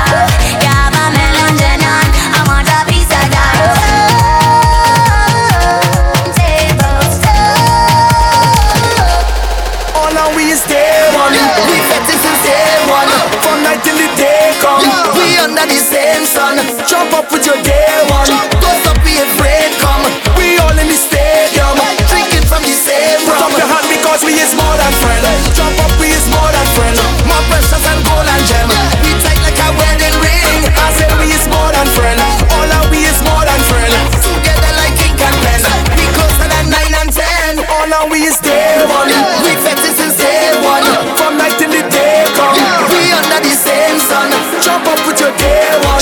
Jump up with your day one. Don't stop be afraid, come. We all in the stadium, drinking from the same rum. Put up your hand because we is more than friends. Jump up, we is more than friends. More precious than gold and gem. We tight like a wedding ring. I said we is more than friends. All of we is more than friends. Together like ink and pen. We closer than 9 and 10. All of we is day one. We fetching since day one. From night till the day come. We under the same sun. Jump up with your day one.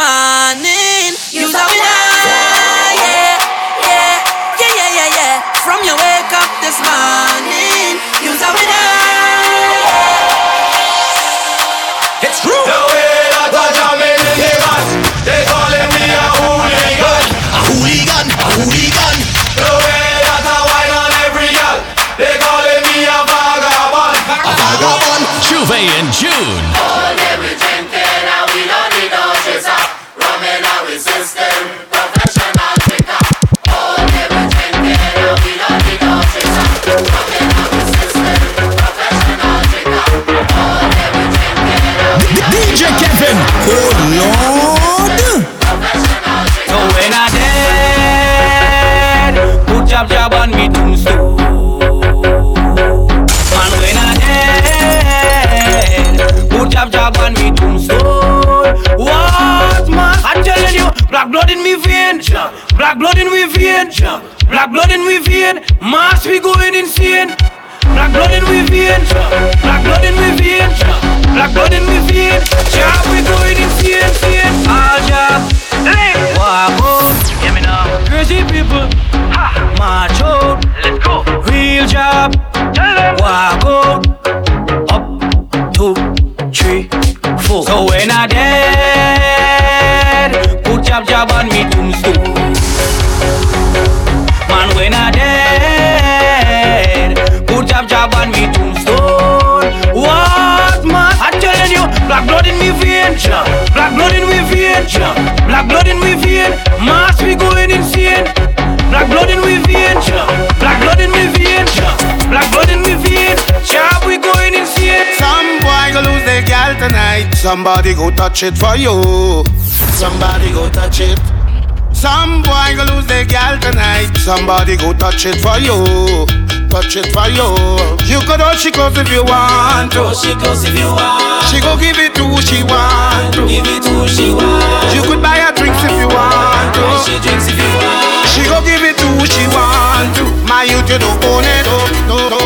Morning, you're so high, yeah. From your wake up this morning, you're so high. It's true. The way that I jam in the bus, they calling me a hooligan, a hooligan. The way that I wine on every girl, they calling me a vagabond, Juvé in June. On every gentleman. DJ Kevin, oh Lord. So when I dead, put jab on me tombstone. And when I dead, put jab on me tombstone. What man? I'm telling you, black blood in me vein, black blood in me vein, black blood in me vein. Mass we going insane. Black blood in me vein, black blood in me vein, black blood in me vein. Job we going insane. All job, hey, wabo, yeah, me now. Crazy people, ha, march out, let's go. Real job, tell them, wabo, up, 2, 3, 4. So when I dead, put jab on me tombstone. Man, when I dead. Jab on me tombstone. What man? I'm telling you, black blood in me vein, black blood in me vein, black blood in me vein. Mass we going insane. Black blood in me vein, black blood in me vein, black blood in me vein. Jab we going insane. Some boy go lose their girl tonight. Somebody go touch it for you. Somebody go touch it. Some boy go lose their girl tonight. Somebody go touch it for you. Touch it for you. You could all she goes if you want to. She go give it to who she want to. You could buy her drinks if you want to. She go give it to who she want to. My youth, you don't own it. No,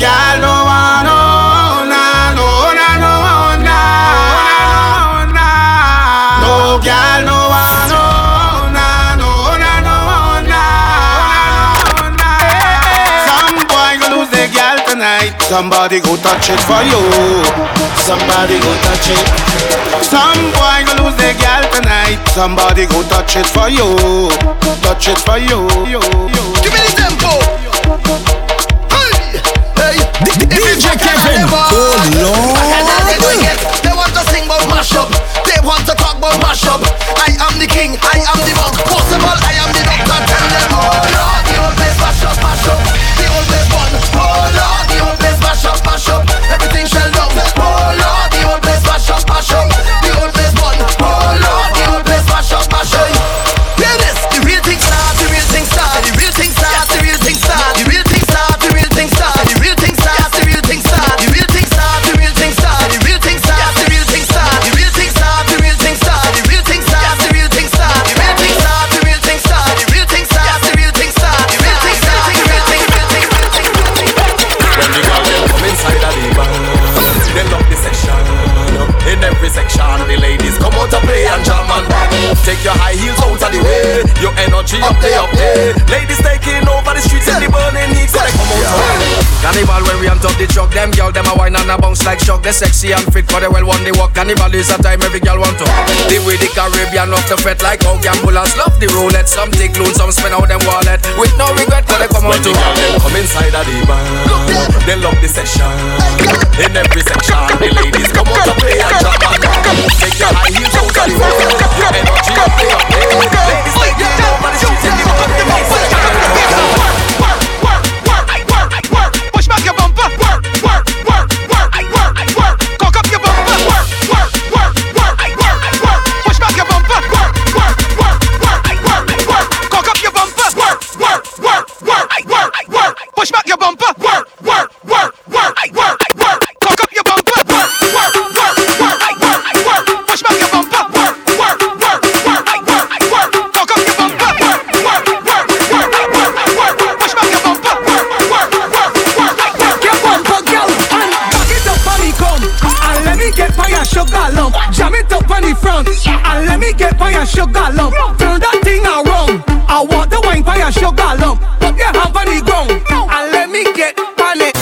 girl, no one, no, no, no, no, no, no. tonight. Somebody go touch it for you. Somebody go touch it. Some boy go lose their girl tonight. Somebody go touch it for you. Touch it for you. Give me the tempo. Hey, DJ Kevin. Oh Lord. They want to sing about mashup. They want to talk about mashup. I am the king. I am the monk. Possible. I am the doctor. Tell them all. Lord, they will play mashup, mashup. Oh Lord, the whole place mash up, everything shall down. Oh Lord, the whole place mash up, the whole place burn. Oh Lord, the whole place mash up, hear this, the real thing start, the real thing start, the real thing start, the real thing start, the real thing start, the real thing start, the real thing start, the real thing start, the real thing start, the real thing start, the real thing start, the real thing start, the real thing start, the real thing start, the real thing start, the real thing start, the real thing start, the real thing start, the real thing start, the real thing start, the real thing start. They love the section. In every section, the ladies come out to play and jam and take your high heels out of the way. Your energy up there, up there. Ladies taking over the streets and the burning heat, so they come out to play. Cannibal when we on top the truck, them girl them a whine and a bounce like shock. They sexy and fit, but they well want the walk. Cannibal is a time every girl want to. The way the Caribbean love the fet like how gamblers love the roulette. Some take loans, some spend out them wallet with no regret, but they come out to. When the girl them come inside of the bar, they love the section. In every section. The ladies come out to play and jump and dance. Take your high heels out of the road. Your energy up there, up there. Ladies take it over the streets in the morning. Work, work, work, work, work. Push back your bumper. Work, work, work, work, work, work. Cock up your bumper. Work, work, work, work, work, work. Push back your bumper. Work, work, work, work, work, work. Cock up your bumper. Work, work, work, work, work, work. Push back your bumper. Work, work, work, work, work. Jam it up on the front, and let me get by your sugar lump. Turn that thing around, I want the wine by your sugar lump. Put your hand on the ground, and let me get on it.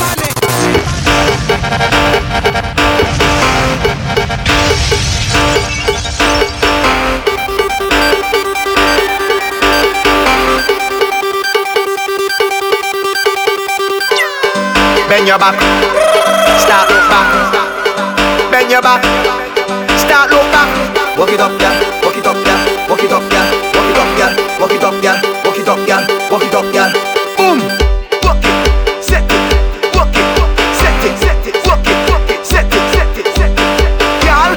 Bend your back, start look back. Bend your back. Start look back. Walk it up, girl. Walk it up, girl. Walk it up, girl. Walk it up, girl. Walk it up, girl. Walk it up, girl. Walk it up, girl. Boom. Walk it, set it. Walk it, set it, set it. Walk it, walk it, set it, set it, set it. Girl,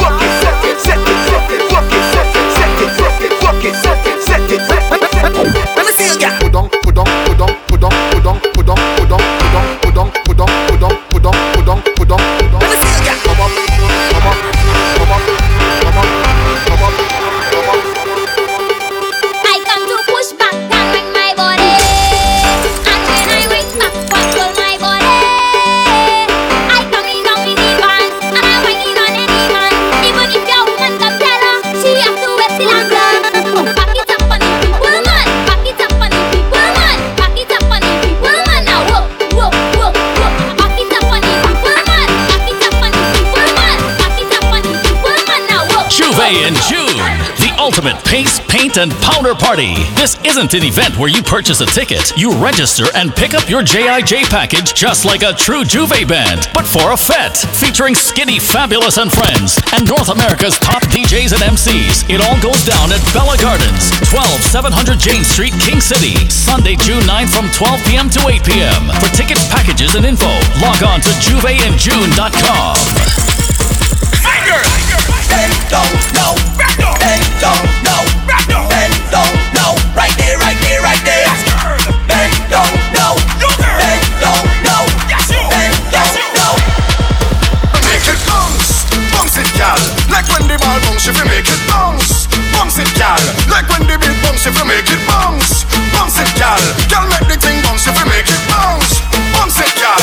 walk it, set it, set it, set it. Walk it, set it, set it, set it. Walk it, set it, set it, set it. Let me see you, girl. Pudong, pudong, pudong, pudong, pudong, pudong, pudong, pudong, pudong, pudong, pudong, pudong, pudong, pudong. Let me see you, girl. Come on, come on. Juvé in June, the ultimate paste, paint, and powder party. This isn't an event where you purchase a ticket. You register and pick up your JIJ package just like a true Juvé band, but for a fete featuring Skinny Fabulous and friends and North America's top DJs and MCs. It all goes down at Bella Gardens, 12700 James Street, King City, Sunday, June 9th from 12 p.m. to 8 p.m. For tickets, packages, and info, log on to juvéinjune.com. They don't know, they don't know, they don't know. Right there, right there, right there. They don't know, they don't know, they don't know. Make it bounce, bounce it, gal. Like when the ball bounce, if you make it bounce, bounce it, gal. Like when the beat bounce, if you make it bounce, bounce it, gal. Gal, make the thing bounce, if you make it bounce, bounce it, gal.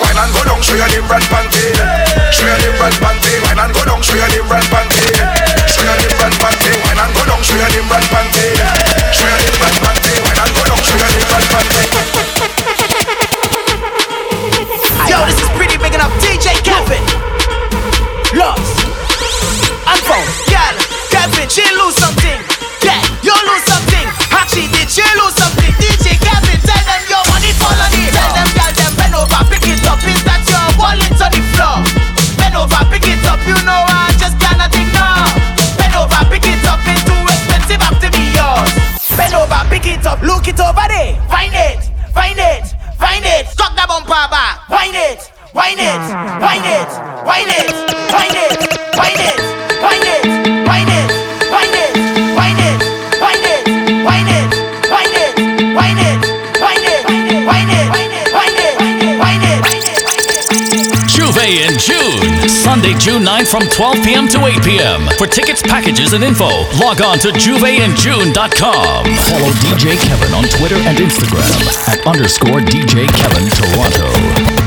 Wine and go down, show your different panty. Show your different panty. Wine and go down, show your different panty. Show your different panty. it up, look it over there. Find it, find it, find it. Suck that bumper back. Find it, find it, find it, find it, find it, find it, find it, find it, find it, find it, find it, find it, find it, find it, find it, find it, find it, find it. Juvé in June, Sunday, June 9th from 12 p.m. to 8 p.m. For tickets, packages, and info, log on to juvéinjune.com. Follow DJ Kevin on Twitter and Instagram at _DJ Kevin Toronto.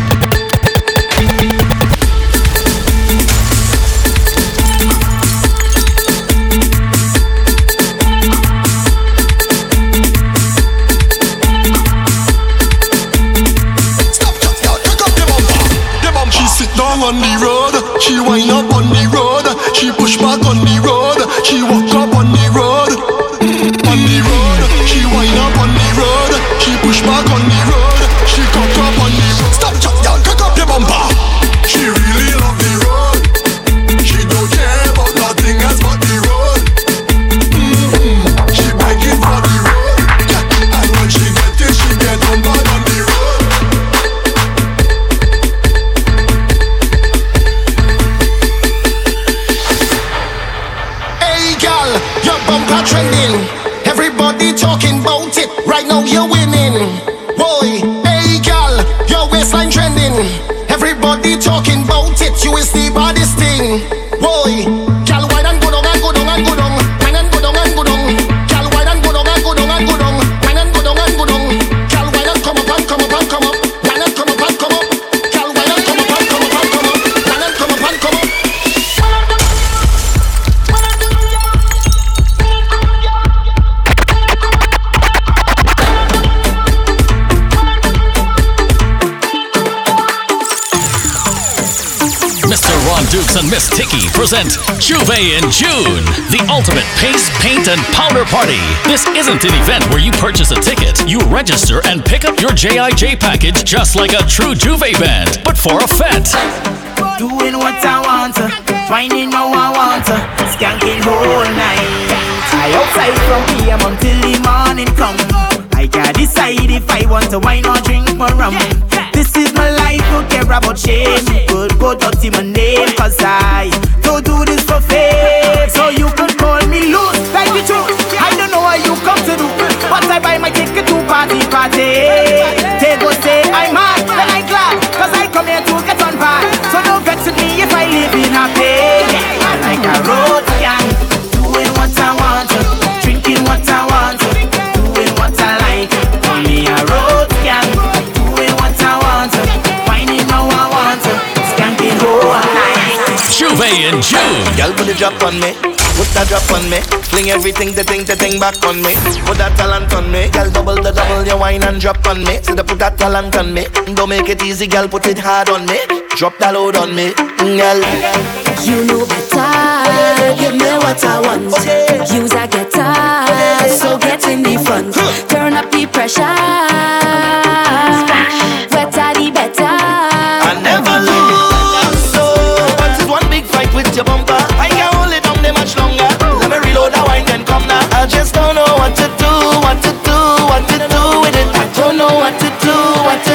On the road, she wind up on the road, she push back on the road, she walk up on the road, she wind up on the road, she push back on the road, she cock up on the road. Stop, chop, y'all, cock up your bumper. She really love the road, she don't care about nothing else but the road. She begging for the road, yeah. And when she get it, she get on back on the road. Bumper trending, everybody talking about it. Right now you're winning, boy. Hey girl, your waistline trending. Everybody talking about it. You is the baddest thing, boy. Girl, why don't go down and go down and go down? Why don't go down and go down? Girl, why don't go down and go down and go down? Why don't go down and go down? Girl, why don't come up and come up and come up? Why don't come up and come up? Girl, why don't come up and come up and come up? Why don't come up and come up? Ron Dukes and Miss Tiki present Juvé in June, the ultimate paste, paint, and powder party. This isn't an event where you purchase a ticket. You register and pick up your JIJ package just like a true Juvé band, but for a fete. Doing what I want, finding how I want, skanking whole night. I outside from PM until the morning come. I can't decide if I want to wine or drink more rum. This is my life, don't care about shame. Could go dirty my name, cause I don't do this for fame. So you could call me loose, like the truth. I don't know what you come to do, but I buy my ticket to party. They go say I'm mad, but I'm glad, cause I come here to get on bad. So don't vex with me if I live in a pain. I'm like a road gang, doing what I want, drinking what I want, doing what I like. Call me a road gang. Juvé in June. Girl, put the drop on me, put that drop on me. Fling everything, the thing back on me. Put that talent on me. Girl, double the double, your wine and drop on me. So they put that talent on me. Don't make it easy, girl, put it hard on me. Drop that load on me, girl. You know better, give me what I want. Use a guitar, so get in the front. Turn up the pressure, wetter the better. I never lose. Your bumper, I can hold it down there much longer. Let me reload that wine then come now. I just don't know what to do, what to do with it. I don't know what to do with it.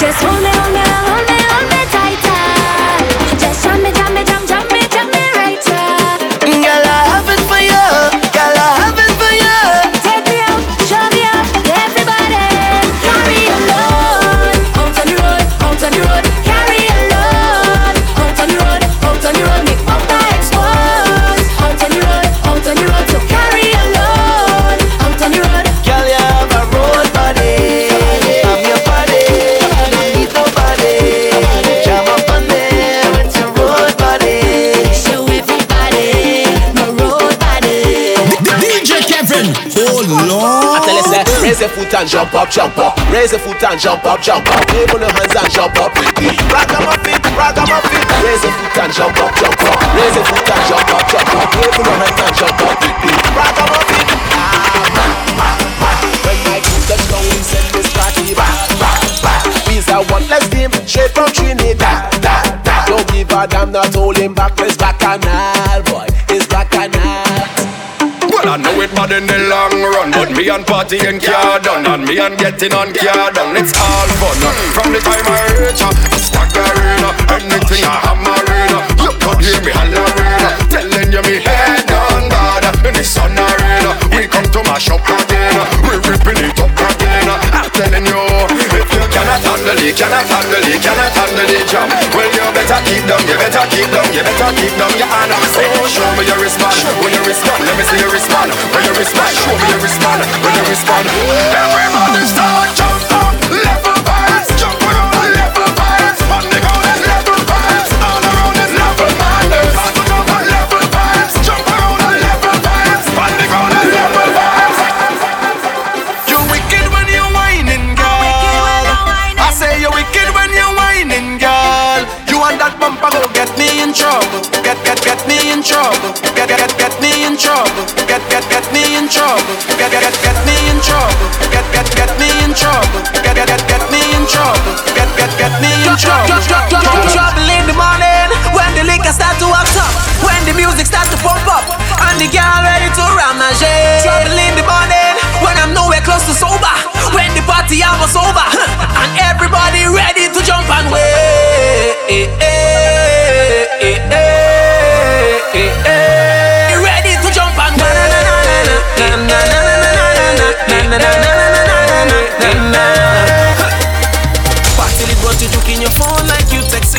Just hold me, hold me, hold me, hold me tighter. Just jump me right up. Girl, I have it for you, girl, I have it for you. Take me out, show me out, everybody. Carry your load, out on the road. Raise your foot and jump up. Raise your foot and jump up. Wave on your hands and jump up. Ragamuffin. Raise your foot and jump up. Raise your foot and jump up. Wave on your hands and jump up. Ragamuffin. When my crew touch down, we set this party back. We's a one less game, straight from Trinidad. Don't give a damn, not holding back. It's bacchanal, boy. It's bacchanal. Well, I know it. bad in the long run. But me and party and car done, and me and getting on car done. It's all fun. From the time I reach up, I stack the arena. Anything I have my arena. You could hear me hollering, telling you me head on bad. In the sun arena, we come to mash up again. We ripping it up again. I'm telling you, if you cannot handle it, cannot handle it, cannot handle the jam, well you better keep down, you better keep down, you better keep down your hand. I say, show me your wristband, when you respond, let me see your wristband, when you respond, show me your wristband, when you respond. Everybody start jump up, level vibes, jump around the level vibes, on the go there's level vibes, all around there's level manners, on the go there's level vibes, jump around the level vibes, on the go there's level vibes. You wicked when you whining, girl. I say you wicked when you whining, girl. You and that bumper go get me in trouble. Get me in trouble. Get me in trouble. Get me in trouble. Get me in trouble. Get me in trouble. Get me in trouble. Get me in trouble. Trouble in the morning when the liquor start to act up, when the music start to pump up, and the girl ready to ramage. Trouble in the morning when I'm nowhere close to sober, when the party almost over, and everybody ready to jump and wait.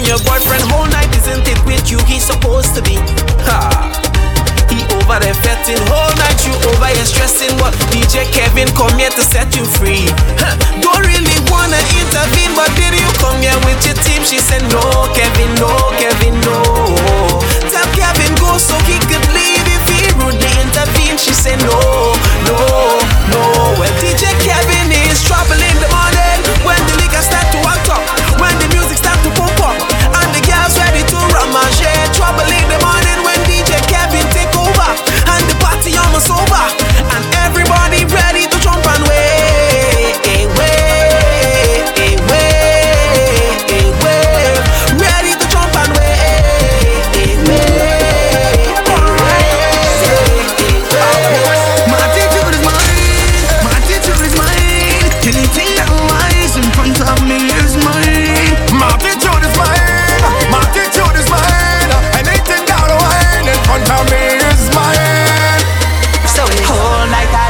Your boyfriend whole night isn't it with you he's supposed to be. Ha! He over there fetting whole night, you over here stressing. What DJ Kevin come here to set you free? Huh. Don't really wanna intervene, but did you come here with your team? She said no, Kevin, no, Kevin, no. Tell Kevin go so he could leave if he rudely intervened. She said no, no, no. Well, DJ Kevin is trouble in the morning when the liquor start to act up, when the music start to pump up. Ready to ramage. Trouble in the morning when DJ Kevin take over, and the party almost over, and everybody ready to jump and wave. Ready to jump and wave. My attitude is mine. My attitude is mine. Anything that lies in front of me is mine. My attitude is mine.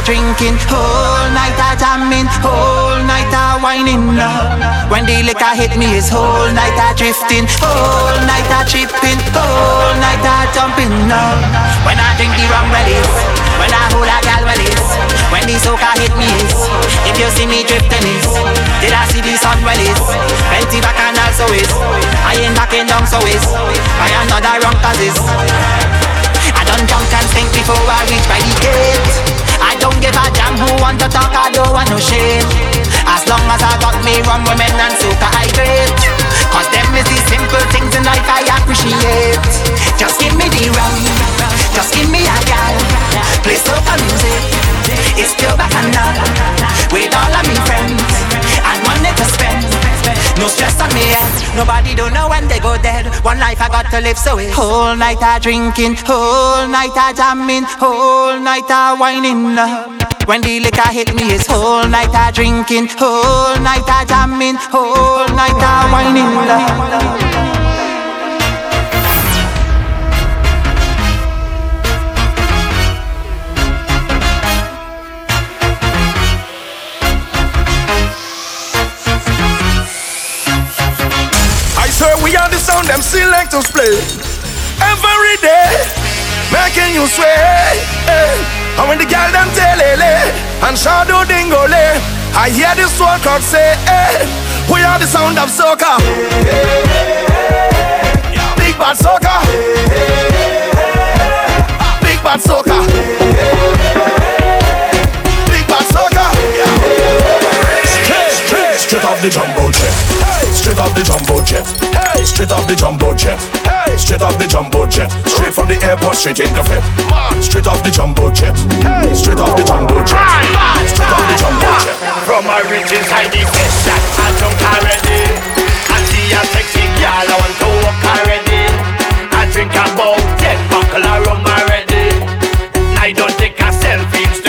Drinking, whole night I jamming, whole night I whining now. When the liquor hit me, it's whole night I drifting, whole night I tripping, whole night I jumping now. When I drink the rum, well it's, when I hold a gal, well it's, when the soca hit me, it's, if you see me drifting, it's, did I see the sun, well it's, plenty back and also it's, I ain't backing down, so it's, I am not a rum, cause it's, I done drunk and stink before I reach by the gate. I don't give a damn who want to talk, I don't want no shame. As long as I got me rum, women and soca I great. Cause them is the simple things in life I appreciate. Just give me the rum, just give me a gal. Play soca music, it's pure bacchanal. With all of me friends, and money to spend. No stress on me head. Nobody don't know when they go dead. One life I got to live, so it's whole night I drinking, whole night I jamming, whole night I whining. When the liquor hit me, it's whole night I drinking, whole night I jamming, whole night I whining. Sound them selectors play every day, making you sway. And when the girl them telele and shadow dingole, I hear the soul crowd say, hey, we are the sound of soca. Big bad soca. Big bad soca. Big bad soca. Straight off the jumbo jet. Straight off the jumbo jet, hey! Straight off the jumbo jet, hey! Straight off the jumbo jet, straight from the airport, straight in the fit. Straight off the jumbo jet, hey! Straight off the jumbo jet, straight off the jumbo jet. From my rich inside the fest, I jump already. I see a sexy girl, I want to walk already. I drink about 10 buckle of rum already. I don't take a selfie.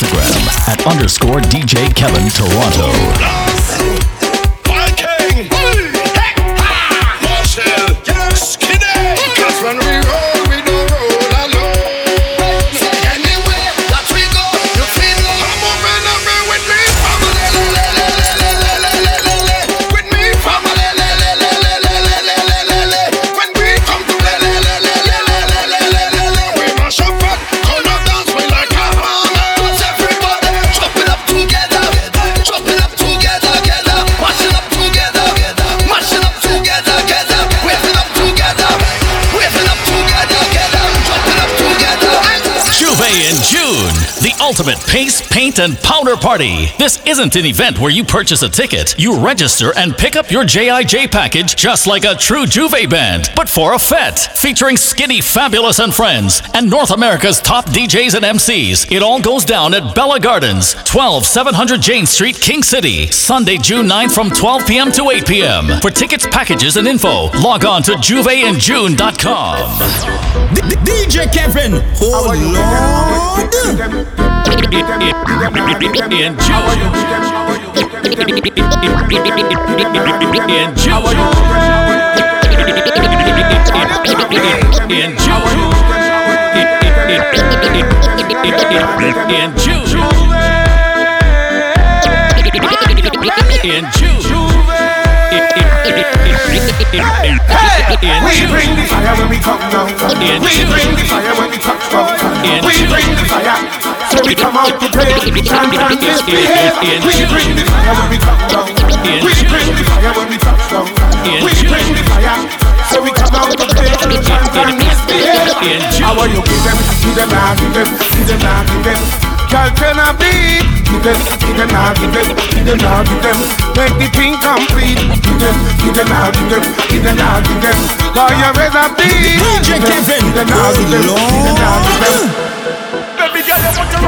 Instagram at _DJ Kevin Toronto. Juvé in June, the ultimate paste, paint, and powder party. This isn't an event where you purchase a ticket. You register and pick up your JIJ package just like a true Juvé band, but for a fete. Featuring Skinny Fabulous and Friends and North America's top DJs and MCs. It all goes down at Bella Gardens, 12700 Jane Street, King City. Sunday, June 9th from 12 p.m. to 8 p.m. For tickets, packages, and info, log on to juvéinjune.com. DJ Kevin, oh Lord. We bring the fire when we come down. We bring the fire when we touch down. We bring the fire, so we come out to play. And misbehave. We bring the fire when we come down. We bring the fire when we touch down. We bring the fire, so we come out to play. And misbehave. How are you? Give them now, give them, give them now, give them. Girl, can I be? Give them now, give them, give them now, give them. Make the thing complete. Give them now, give them, give them now, give them. Cause you're raised up the DJ Kevin, give them now, give them, give them now, give them. Baby girl, I want to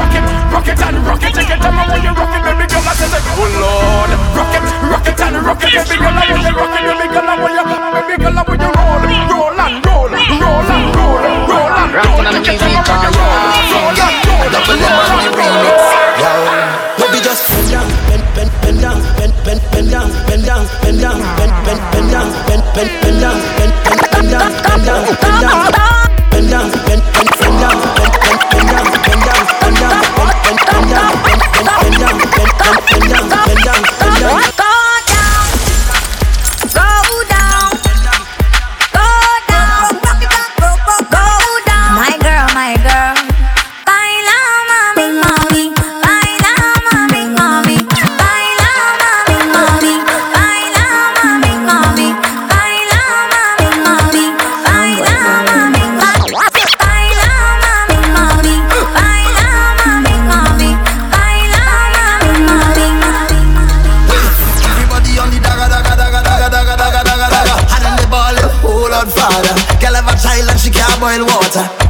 rock it, rock it and rock it. Take your time, I want you rock it, baby girl, I said like, oh Lord, rock it, rock it and rock it. Baby girl, I want you rock it, baby girl, I want you, baby girl, I want you roll, roll and roll, roll and roll, roll and roll. Take your time, I want you roll, roll and roll, roll and roll. Just bend down, bend, bend down, bend, bend down, bend down, bend down, bend down, bend down, bend down, bend down, bend down, bend down, bend down, bend down, bend down, bend down, bend down, bend down, bend down, bend down.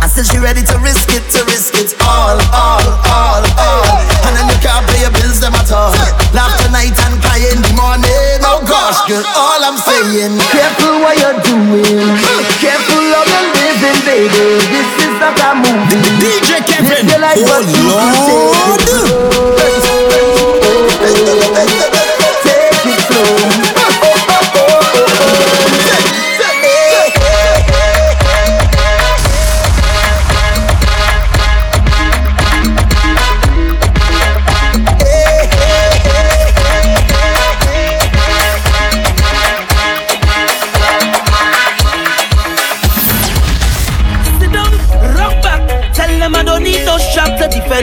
And still she ready to risk it all. And then you can't pay your bills them at all. Laugh tonight and cry in the morning. Oh gosh, girl, all I'm saying, careful what you're doing, careful of your living, baby. This is not a movie. DJ Kevin, like oh Lord, take it slow.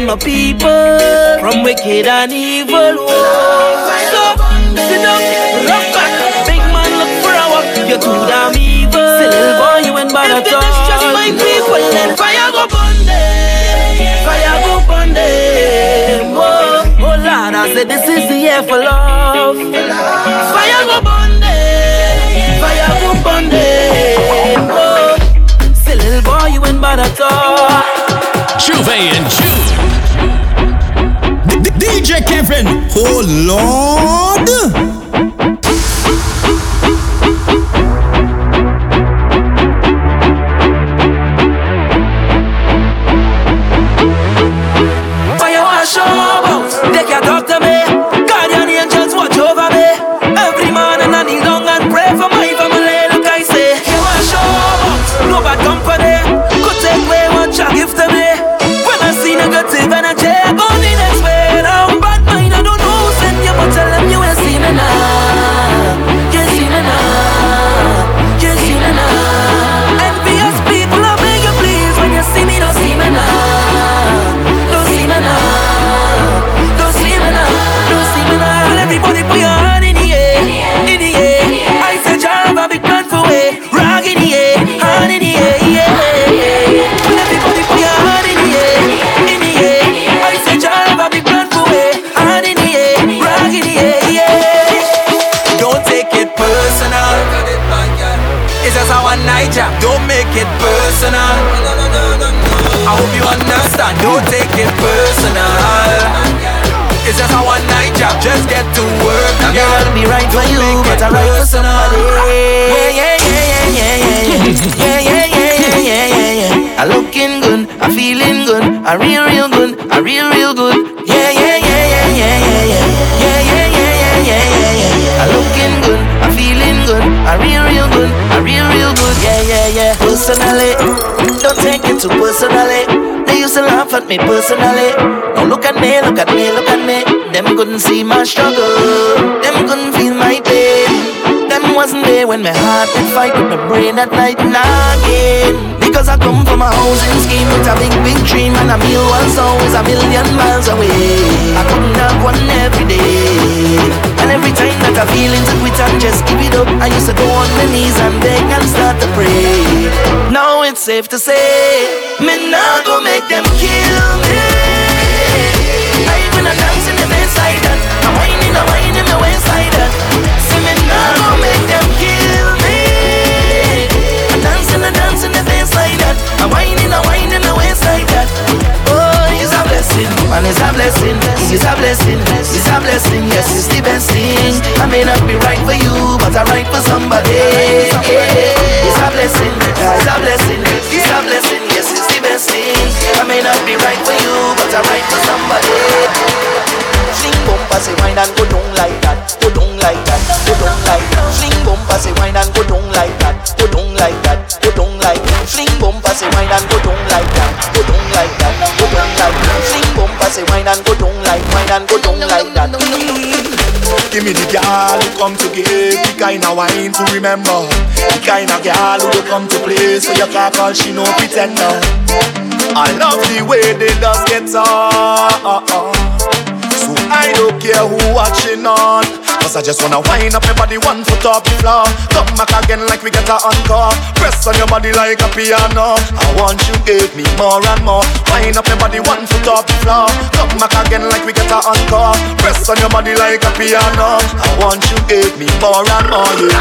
My people from wicked and evil. Whoa. So sit down, rock back, big man look for a walk. You're too damn evil. Little boy, you ain't bad at all. If this is just my people, then fire go burn them. Fire go burn them. Whoa. Oh Lord, I said this is the year for love. Fire go burn them. Fire go burn them. Whoa. Say little boy, you ain't bad at all. Juvé in June. DJ Kevin, oh Lord. Fire wash up. just get to work. I don't wanna be right for you, but I right for somebody. Yeah, yeah, yeah, yeah, yeah, yeah, yeah, yeah, yeah, yeah, yeah. I looking good, I feeling good, I real, real good, I real, real good. Yeah, yeah, yeah, yeah, yeah, yeah, yeah, yeah, yeah, yeah, yeah, yeah, yeah. I looking good, I feeling good, I real, real good, I real, real good. Yeah, yeah, yeah. Personally, don't take it too personally. They used to laugh at me personally. Now look at me, look at me, look at me. Them couldn't see my struggle. Them couldn't feel my pain. Them wasn't there when my heart did fight with my brain at night knocking. Because I come from a housing scheme with a big, big dream, and a meal once always a million miles away. I couldn't have one every day. And every time that I feel into quit and just give it up, I used to go on my knees and beg and start to pray. Now it's safe to say, me nah go make them kill me. I when I dance in the bass like that, I whine in my waist like that. See me nah go make them kill me. I dance in the bass like that, I whine in my waist like that. Man is a blessing, he's a blessing, he's a blessing, yes, it's the best thing. I may not be right for you, but I'm right for somebody. He's a blessing, he's a blessing, he's a blessing, yes, it's the best thing. I may not be right for you, but I'm right for somebody. Sing bumper, say wine and go down like that, go down like that, go down like that. Sing bumper, say wine and go down like that, go down like that, go down like that. Sing bumper, say wine and go down like that, go down like that, go down like that. Say wine and go down like that. Give me the girl who come to give, the kind of wine to remember, the kind of girl who come to play, so you can't call she no pretender. I love the way they just get on, so I don't care who watching on. Cause I just wanna wind up everybody one foot off the floor. Come back again like we get a encore. Press on your body like a piano. I want you give me more and more. Wind up everybody one foot off the floor. Come back again like we get a encore. Press on your body like a piano. I want you give me more and more, yeah.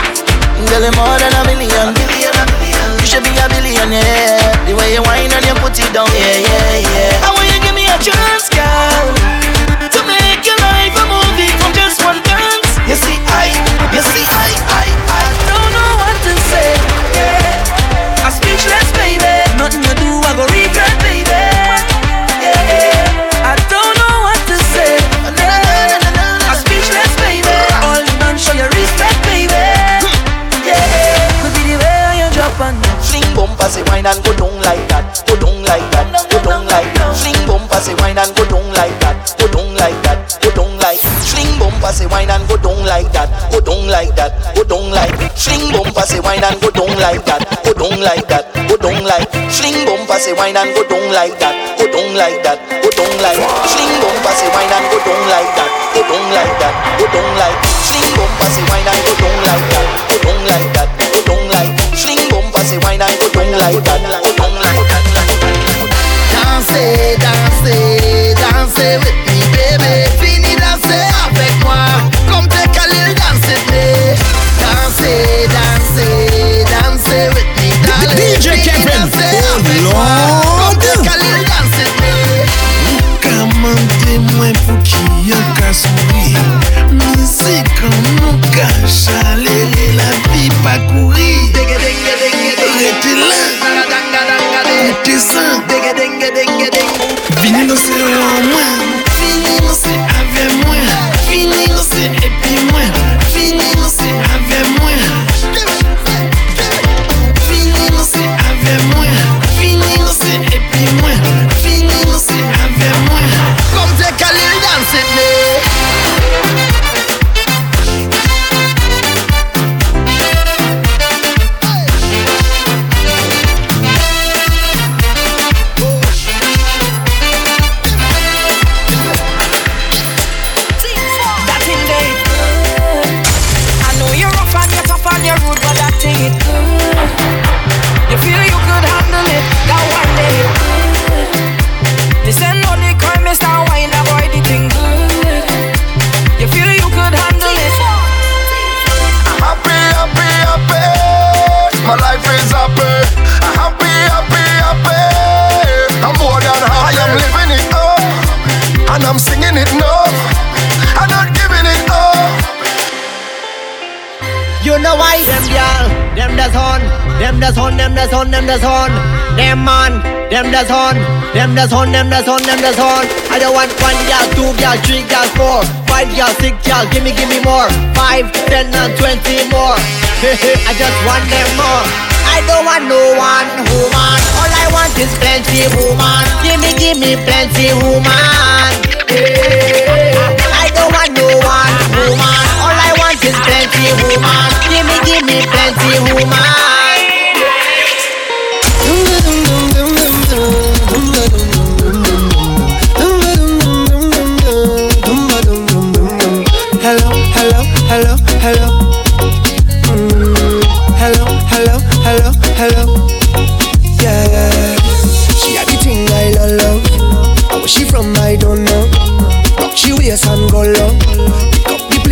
Girl, you're more than a million. You should be a billionaire. The way you wind and you put it down, yeah, yeah, yeah. I want you give me a chance, girl, to make your life a movie from just one dance. You see I don't know what to say, yeah. I'm speechless, baby. Nothing you do, I go regret, baby, yeah. I don't know what to say, I'm speechless, baby. All you done, show your respect, baby, yeah. Could be the way you drop on me. Sling bumper, say wine and go down like that, go down like that, go down like that. Sling bumper, say wine and go down like that, go down like that, go down like that. Say wine and go down like that, go down like that, go down like. Sling bumper, say wine and go down like that, go down like that, go down like. Sling bumper, say wine and go down like that, go down like that, go down like. Sling bumper, say wine and go down like that, go down like that, go down like. Sling bumper, say wine and go down like that, go down like that, go down like. Sling bumper, say wine and go down like that, go down like that. Dance, dance, dance with me, baby. Fini danser avec moi. Comme tes calils dance with me. Danser, danser, danser with me, darling. DJ Kevin, oh Lord. Comme tes calils dance with me. Comment témoin pour qui y'a qu'à sourire. Mais c'est quand nous cache à l'aile la vie pas courir. Restez là. Restez sans. Vini nous c'est en moi. Vini nous c'est don't know why them y'all, them that's on, them that's on, them that's on, them that's on, them man, them that's on, them that's on, them that's on, them that's on. I don't want 1 y'all, 2 y'all, 3 y'all, 4, 5 y'all, 6 y'all, gimme more, 5, 10 and 20 more. I just want them more. I don't want no one woman. All I want is plenty woman. Gimme plenty woman. I don't want no one woman. All I want is plenty woman. Gimme plenty woman.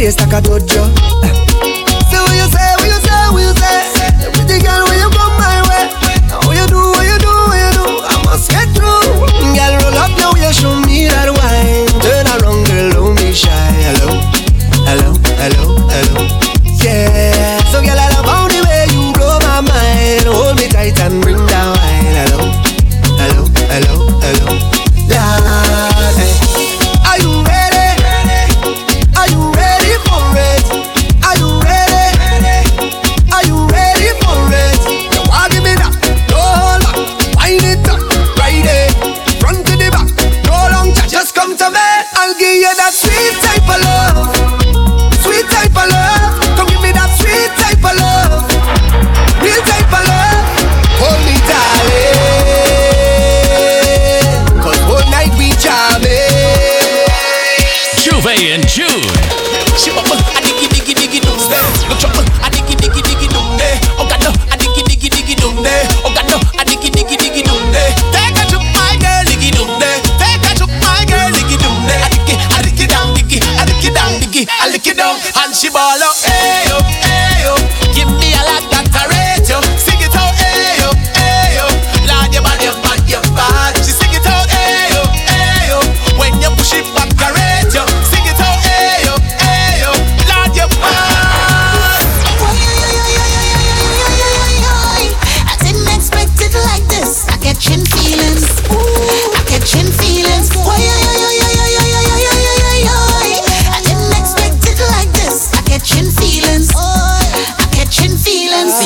Like a dojo. Say what you say, what you say, what you say. Pretty girl, when you come my way, now what you do, what you do, what you do, I must get through. Girl, roll up now, you show me that wine. Turn around, girl, don't be shy. Hello, hello, hello, hello. Yeah. So girl, I love how the way you blow my mind. Hold me tight and bring down wine. Hello, hello, hello, hello. Yeah. Are you ready?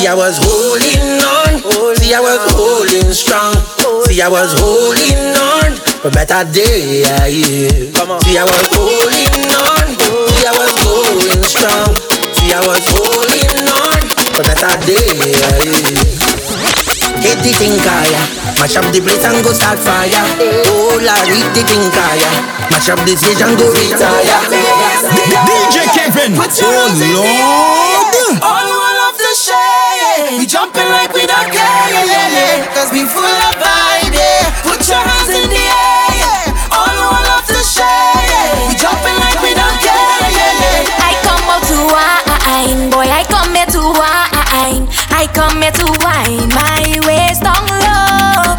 I was holding on for better day, yeah, yeah. See, I was holding on. See, I was going strong. See, I was holding on for better day, yeah, yeah. Hit the tinkaya, mash up the place and go start fire. Oh Lord, hit the tinkaya, mash up the stage and go retire. DJ Kevin, oh Lord, all one of the shade. We jumping like we don't care, yeah, yeah, yeah. 'Cause we full of vibe. Put your hands in the air, yeah. All of the shade, yeah. We jumping like we don't care, yeah, yeah. I come out to wine, boy, I come here to wine. I come here to wine, my waist down low.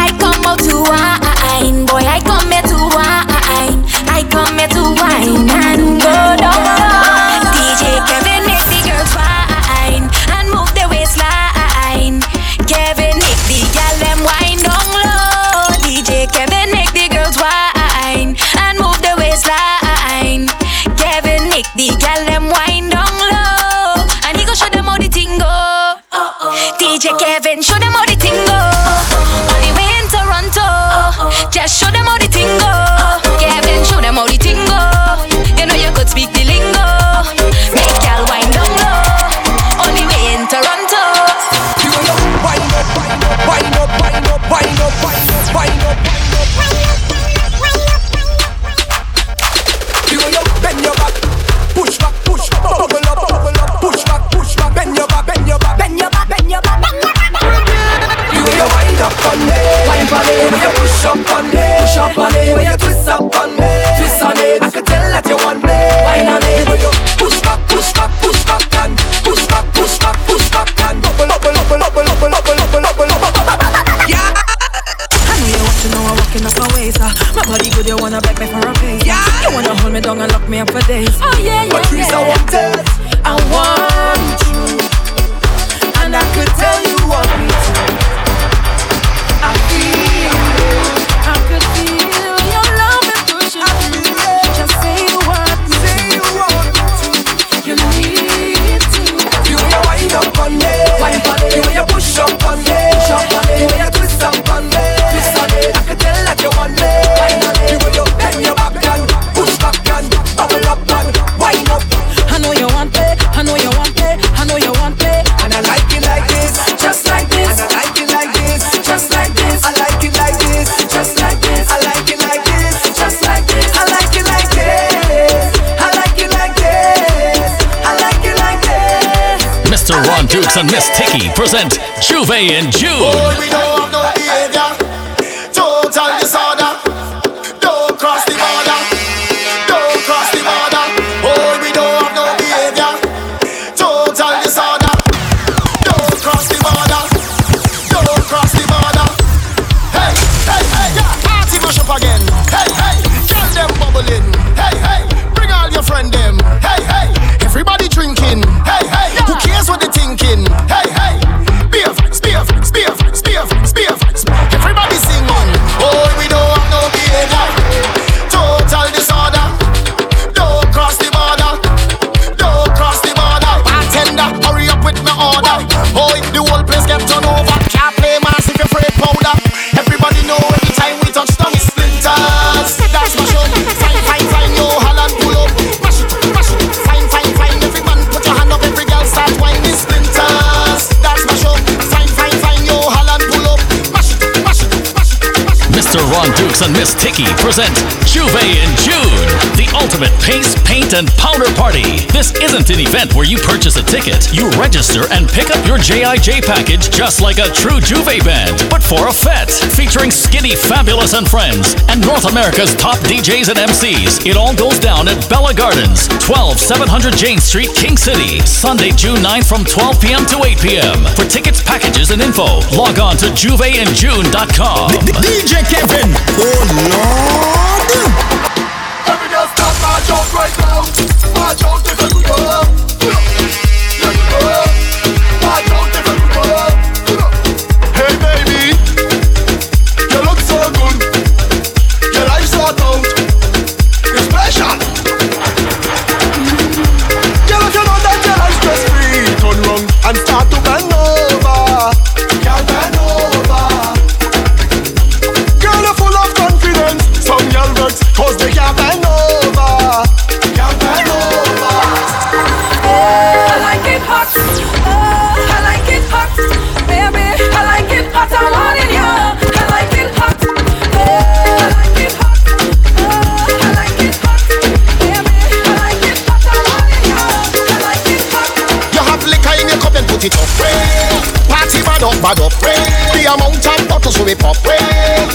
I come out to wine, boy, I come here to wine. I come here to wine and go down low. DJ Kevin make the girls wine and move their waistline. Kevin make the gal them wine down. The gal them wind down low, and he gon' show them how the ting go. DJ Kevin, show them how the ting go. All the way in Toronto, just show them how the ting go. Kevin, show them how the ting go. You know you could speak the lingo. Make the gal wind down low, all the way in Toronto. You know, wind up, wind up, wind up, wind up, wind up, wind up, wind up. For days. Oh yeah, yeah, but yeah. But I want it. I want and I could tell you what we do. I feel you, I could feel your love and push you. Just say what you need to. You will wind up on me, you will push up on me, you will twist up on me. I could tell that you want me. You will bend your back and push back and bubble up and wind up. I know you want me, I know you want me, I know you want me. And I like it like this, just like this. And I like it like this, just like this. I like it like this, just like this. I like it like this, just like this. I like it like this, I like it like this, I like it like this. Mr. Ron Dukes and Miss Tiki present Juvé in June. We don't have no behavior, total disorder. Don't cross the border, don't cross the border. Oh, we don't have no behavior, total disorder. Don't cross the border, don't cross the border. Hey, hey, hey, yeah, party mash up again. Hey, hey, get them bubbling. Hey, hey, bring all your friend them. Hey, hey, everybody drinking. Hey, hey, yeah. Who cares what they thinking? Hey, hey, be a facts, be a facts, be a facts, be a facts, be a facts. Everybody sing on. Oh, we don't have no behavior, total disorder. Don't cross the border, don't cross the border. Bartender, hurry up with my order. Oh, if the whole place get turned over, can't play mass if you're afraid powder. Everybody know every time we touch down it's splinters. That's my show. Sign, sign, sign, yo, Holland, pull up. Mash it, mash it. Sign, sign, sign, every man put your hand up, every girl start whining splinters. That's my show. Sign, sign, sign, yo, Holland, pull up. Mash it, mash it, mash it, mash it. Mr. Ron Dukes and Miss Tiki present Juvé in June, the ultimate paste, paint, and powder party. This isn't an event where you purchase a ticket. You register and pick up your JIJ package just like a true Juvé band, but for a fete featuring Skinny Fabulous and friends and North America's top DJs and MCs. It all goes down at Bella Gardens, 12700 Jane Street, King City, Sunday, June 9th from 12 p.m. to 8 p.m. For tickets, packages, and info, log on to juvéinjune.com. DJ Kevin. Oh, Lord. Every girl stop my joke right now. My joke is a good one. Yeah, good one. My joke is a good one. Hey baby, you look so good. Your life's so out. It's special. You look, you know that your life's stress free. Turn round and start to bend over. Can't bend over. Some girl works, cause they can't bend over. Can't bend over. Oh, I like it hot. Oh, I like it hot. Baby, I like it hot. I want it, yeah. I like it hot. Oh, I like it hot. Oh, I like it hot. Baby, I like it hot. I want it, yeah. I like it hot. You have liquor in your cup and put it up. Party bad up, the amount of bottles will be pop.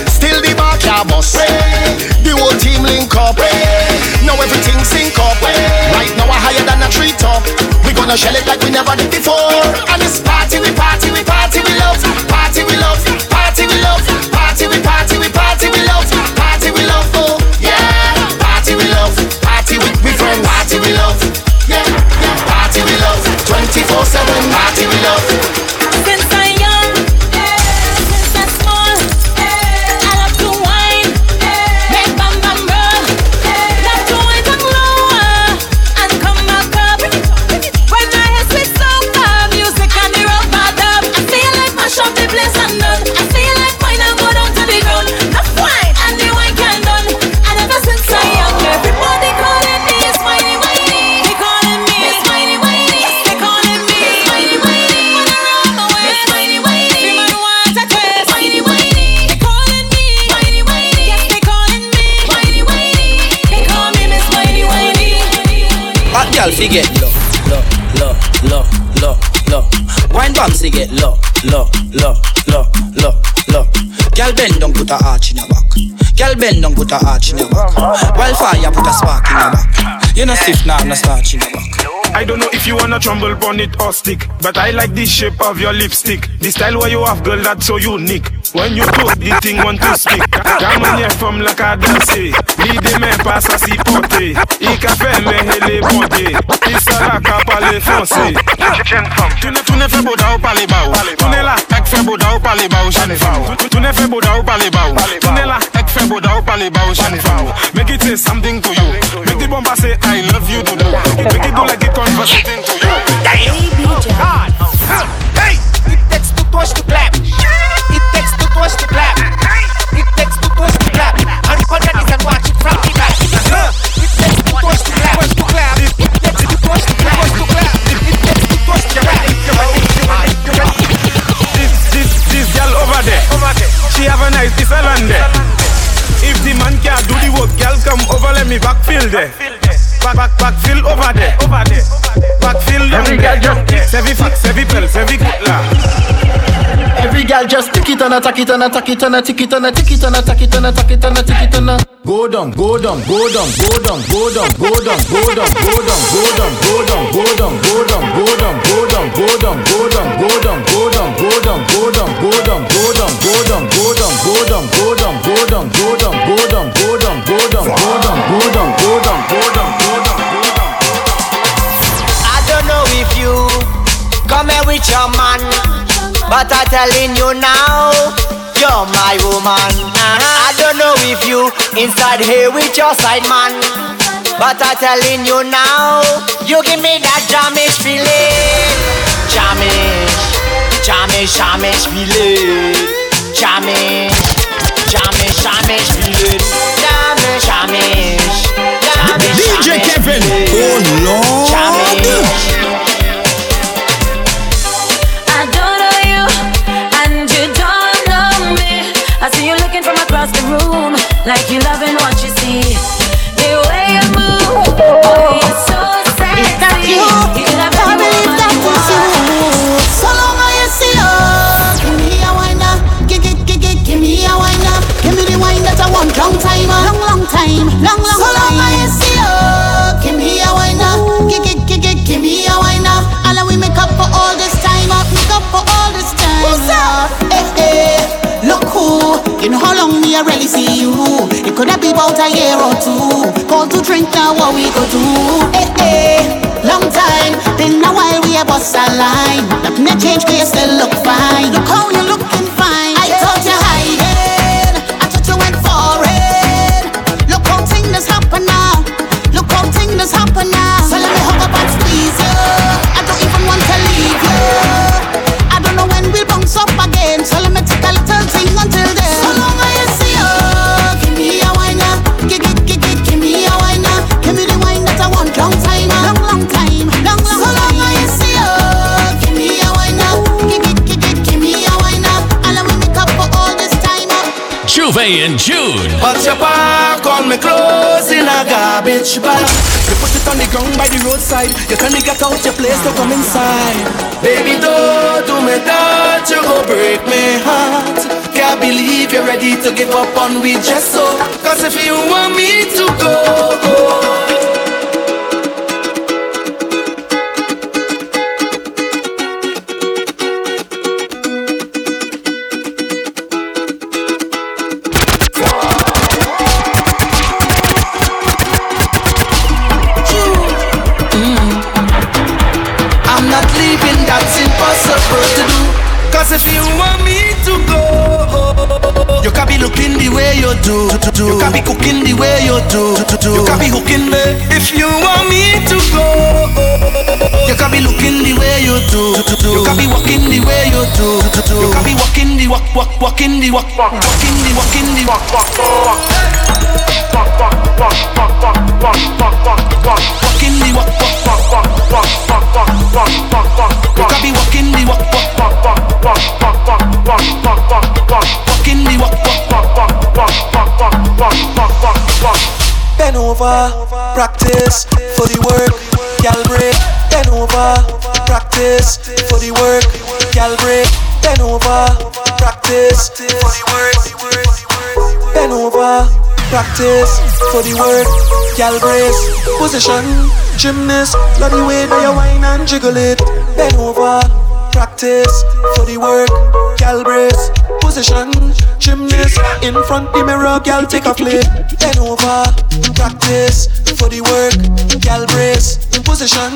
Still the bar can't bust. The whole team link up. Now everything sync up. Right now we're higher than a treetop. We're gonna shell it like we never did before. And it's party, we party, we party, we love. Party, we love, party, we love. Party, we party, we party, we love. Party, we love, oh, yeah. Party, we love, party with we friends. Party, we love, yeah, yeah. Party, we love, 24/7. Party, we love. Since I'm young, since I'm small, I love to wine, make bam bam roll. Love to wine and roll and come back up. When my head sweet soca, music and the rock bad up. I feel like mash up the place and done. I feel like wine and go down to the ground. The wine and the wine can done. And ever since I'm young, everybody calling me is whiny whiny. They calling me is whiny whiny. They calling me is whiny whiny. Girl, fi get low, low, low, low, low, low. Wine bam, fi get low, low, low, low, low, low. Girl bend down, put a arch in her back. Girl bend down, put a arch in her back. While fire, put a spark in her back. You no stiff, nah, no starch in her back. I don't know if you wanna tremble, burn it or stick, but I like the shape of your lipstick. The style where you have, girl, that's so unique. When you do the thing, want to speak. Come on here from like a dancer. Ni de me pass a si pote. I café me hele bote. Pisa la capa le français. Tourne, tourne, fait beau d'au par les baou. Tournez là, elle fait beau d'au par les baou. Tournez fait beau d'au par les baou. Tournez là, elle fait beau d'au par les baou. Make it say something to you. Make the bomba say I love you to do. Make it do like it conversing to you. Baby, God, hey, it takes two toes to clap. It takes two toes to clap. It takes two toes to clap. And for that is and watch it from the back. It takes two toes to clap. It takes two toes to clap. It takes two toes to clap. This girl over there, she have a nice diesel on there. If the man can't do the work, girl come over, let me backfill there. Backfill over there. Backfill down every there. Girl just every fax, every pels, every kutla. Every girl just tick it and a tack it and a tack it and a tick it and a tick it and a tack it and a tack it and a tick it and a go down. Come here with your man, but I'm telling you now, you're my woman. I don't know if you inside here with your side man, but I'm telling you now, you give me that Jamish feeling. Jamish feeling. Jamish feeling. Jamish. DJ Kevin, oh Lord. Jamish. The room, like you loving what you see. The way you move, oh, it's so sexy. Is that you? You love I believe that was you. So long I see you. Give me a wine up, give me a wine up. Give me the wine that I want, long time. So long I see you. Give me a wine up, give me a wine up. All we make up for all this time up, What's up? Look who. You know how long me I really see you. It could have been about a year or two. Call to drink now what we go do. Long time. Been a while we have bust a line. Nothing has changed, you still look fine. Look how you looking fine. I thought you hiding. I thought you went foreign. Look how things happen now. So let me hug up and squeeze you. I don't even want to leave you. I don't know when we'll bounce up again. So let me take a little thing until then. Juvé in June. But your pa call me close in a garbage bag. You put it on the ground by the roadside. You tell me get out your place to come inside. Baby, don't do me that. You go break my heart. Can't believe you're ready to give up on we just so. Cause if you want me to go. If you want me to go, you can be looking the way you do. You can be cooking the way you do. You can be hooking me. If you want me to go, you can be looking the way you do. You can be walking the way you do. You can be walking the walk. Bend over, practice for the work, gal break. Bend over, practice for the work, gal break. Bend over, practice for the work. Bend over, practice for the work, gal brace. Position, gymnast, love the way that you whine and jiggle it. Bend over, practice for the work, gal brace. Position, gymnast, in front the mirror, gal take a flip. Bend over, practice for the work, gal brace. position.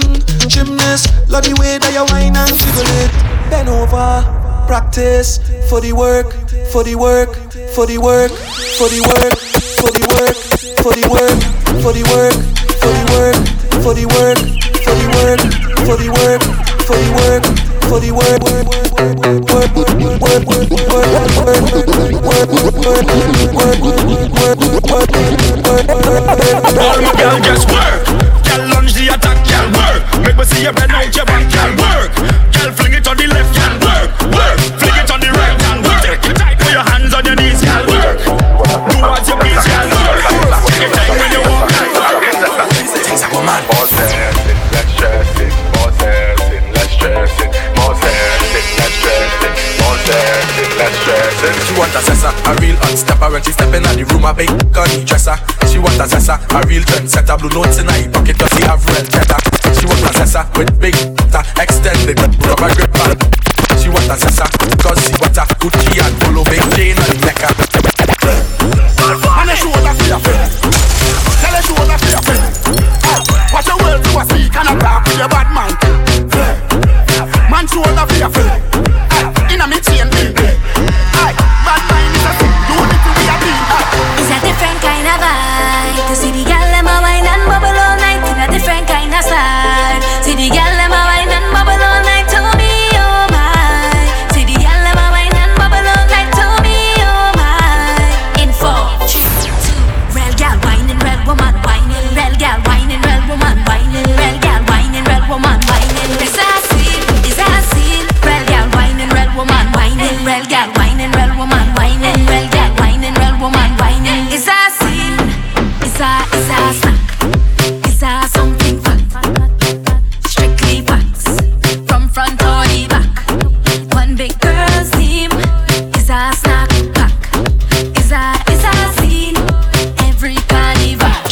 Gymnast, love the way that you whine and jiggle it. Bend over, practice for the work, for the work, for the work, for the work, for the work, for the work, for the work, for the work, for the work, for the work, for the work, for the work, for the work, a real unstepper. When she stepping out the room, a big gunny dresser. She want a zessa, a real trendsetter. Blue notes in her pocket cause she have red cheddar. She want a zessa with big ta extended rubber grip band. She want a zessa cause she want a Gucci and Polo, big chain on the necker. And then she want a fear fit. Tell her she want a fear fit. Watch your words to a speak and a talk with your bad man. Man, she want a fear fit. In a me chain big.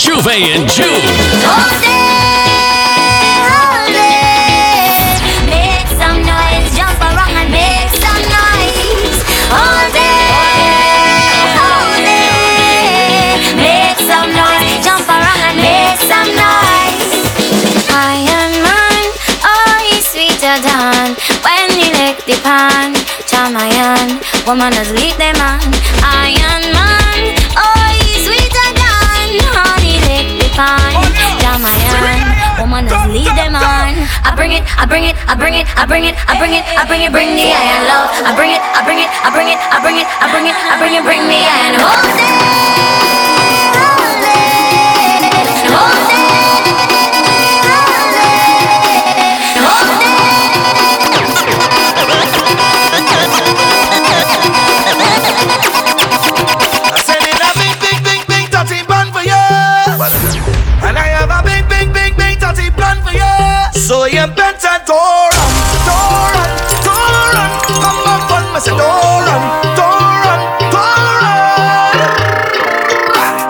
Juvé in June. The pan, charm iron, woman as lead the man, iron man, oh he's sweeter than honey. Lick the pan, charm iron, woman as lead the man. I bring it, I bring it, I bring it, I bring it, I bring it, I bring it, bring the iron love. I bring it, I bring it, I bring it, I bring it, I bring it, I bring it, bring the iron. Hold it, hold it. So you bent and torn, come back on me, say torn.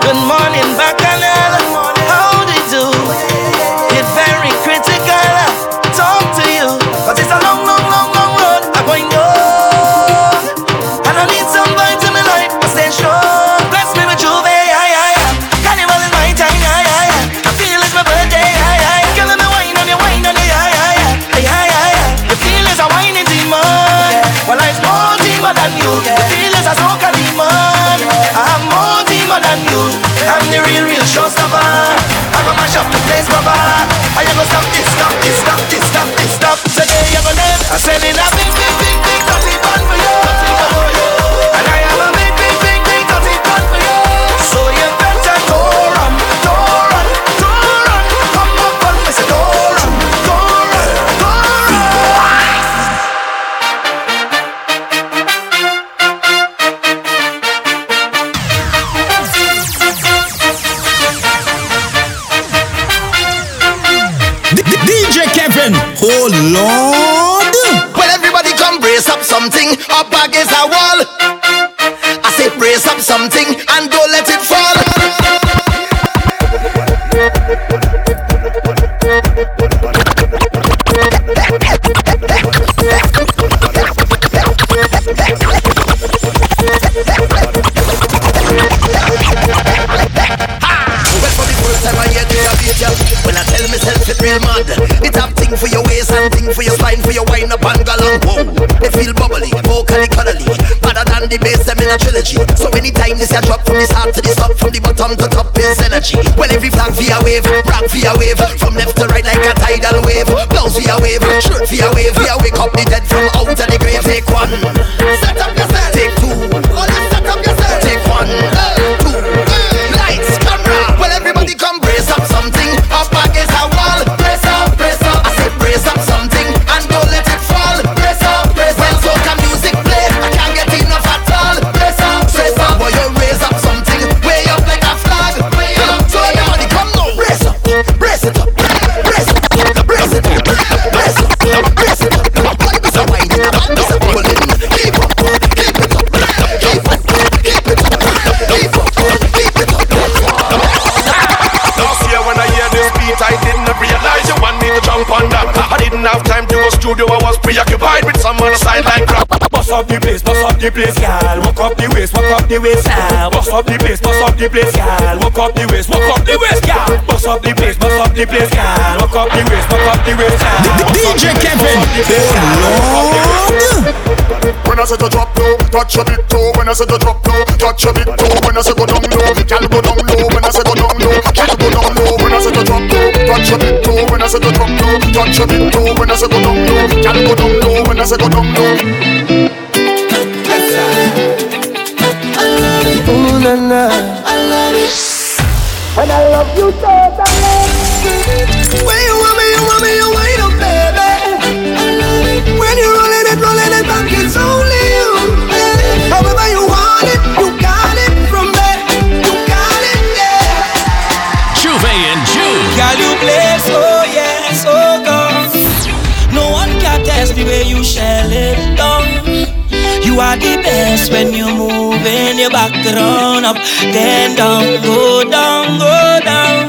Good morning, Bacchanal, how do you do? It's very critical, talk to you, cause it's a long road, I'm going on, and I need somebody to my life, I stay strong. Bless me with Juve, carnival in my time, I feel it's my birthday. Well, I'm more demon than you. The feelings are so demon. I'm more demon than you. I'm the real showstopper. I'm gonna mash up the place, Baba. I ain't gonna stop this. Today I'm gonna live. I'm sending a big dirty bun for you. And I have a big dirty bun for you. So you better go run. Come up on me, say oh Lord! Well, everybody come brace up something up against a wall. I say brace up something and don't let it fall. Well, for the first time I hear the radio, when I tell myself to brace feel mad. It have thing for your waist and thing for your spine, for your wine up and galang. It feel bubbly, vocally, cuddly, better than the bass them in a trilogy. So anytime this a drop from this heart to this top, from the bottom to top is energy. Well every flag via wave, rock via wave, from left to right like a tidal wave. Blouse via wave, shirt via wave, via wake up the dead from out of the grave. Take one, set up yourself. Take two, oh let's set up yourself. Take one, two, lights, camera. Well everybody come brace up something. Up against a wall, brace up, brace up. I said brace up something and don't let it fall. Brace up, brace up. So can music play? I can't get enough at all. Brace up, brace up. Boy you raise up something, way up like a flag. Way up, so everybody come now. Brace up, brace it up. Brace it up, brace it up. Brace it up, brace it up. So I need a pulling. Keep up, keep it up. Keep up, keep it up. Keep up, keep it up. Last year when I hear this beat, I didn't realize you want me to jump on that. I didn't have time to go studio, I was preoccupied with some other sideline crap. Bust up the place, bust up the place, y'all. Walk up the waist, walk up the waist, y'all. Bust up the place, bust up the place, y'all. Walk up the waist, walk up the waist, y'all. Bust up the place, bust up the place, y'all. Walk up the waist, walk up the waist, y'all. DJ Kevin Toronto. When I said to drop low, touch a bit too. When I said to drop low, touch a bit too. When I said go down low, can't go down low. When I said go down low, can't go down low. When I said to drop low, touch a bit too. When I said to drop low, touch a bit too. When I said go down low, can't go down low. When I said go down low. Ooh na na, I love you. And I love you so, darling. When you want me, you want me, you want me, baby. I love it. When you're rolling it back, it's only you. However you want it, you got it from me. You got it, yeah. Juvé in June. Girl, you play so, yeah, so good. No one can test the way you shell it down. You are the best when you move in your back, round up, then down, go down, go down.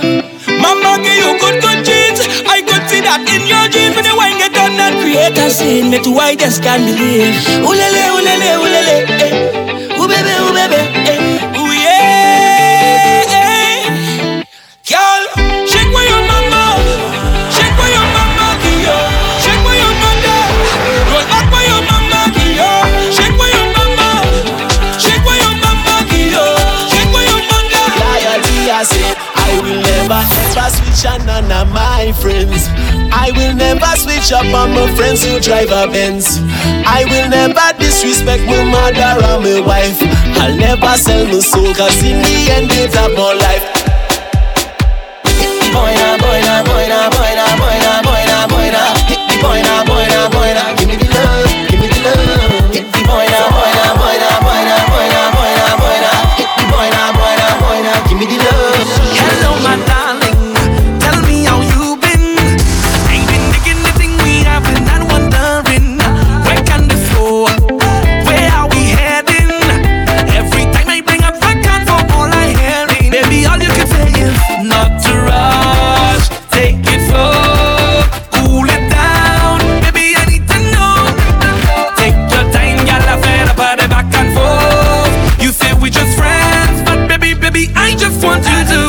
Mama give you good jeans, I could see that in your jeans. When you wine get done and create a scene, me too I just can't believe. Ulele, ulele, ulele, eh. Ooh baby, eh. Ooh yeah, eh. Girl, shake with your mama, shake with your mama, girl. Shake with your mother, roll up with your mama, girl. I will never switch on none of my friends. I will never switch up on my friends who drive a Benz. I will never disrespect my mother or my wife. I'll never sell my soul, cause in the end it's about life. Boina, boina, boina, boina, boina, boina, boina. Boina, boina, boina, give me the love, give me the love. Boina, boina, boina, boina, boina, boina, boina. Boina, boina, boina, give me the love. Hello, my darling, tell me how you been. Ain't been digging the thing we have been and wondering. Where can this go? Where are we heading? Every time I bring up I can't for all I hearing. Baby, all you can say is not to rush, take it slow, cool it down. Baby, I need to know. Take your time, y'all have had about it back and forth. You say we just friends, but baby, baby, I just want you to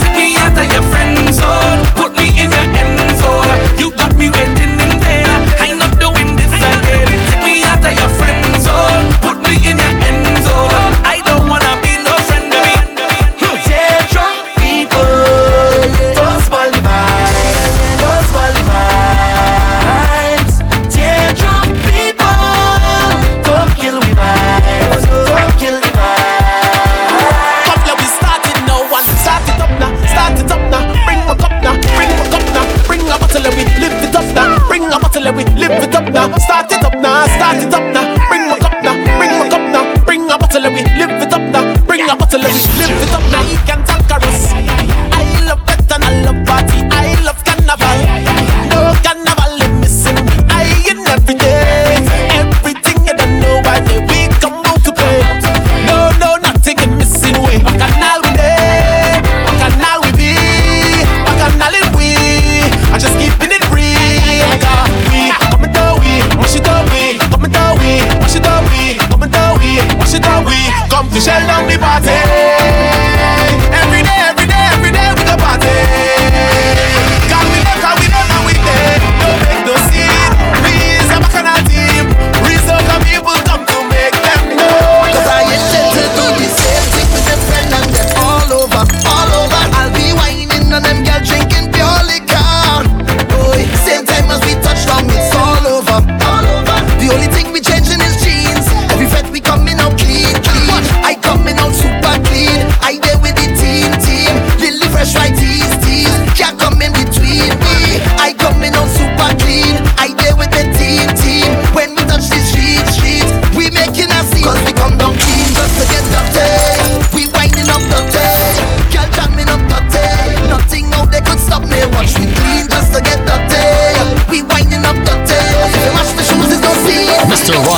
your friends all put me in your end zone. You got me waiting in there. I'm not doing this again. Take me out of your friends all put me in your end zone. I don't wanna be no friend of me. Take drunk people. Don't spoil the vibes. Don't spoil the vibes. Take drunk people. Don't kill the vibes. Don't kill the vibes. But love is starting now. One start it up now. Start it up now, start it up now. Bring my cup now, bring my cup now. Bring a bottle and we live it up now. Bring a bottle and we live it up now. You can conquer us. I love it and I love party. I love carnival. No carnival is missing me. I in every day. Everything you don't know why they we come out to play. No, no, nothing is missing way. What can all we day? What can all we be? What can all it we? I just keeping it real.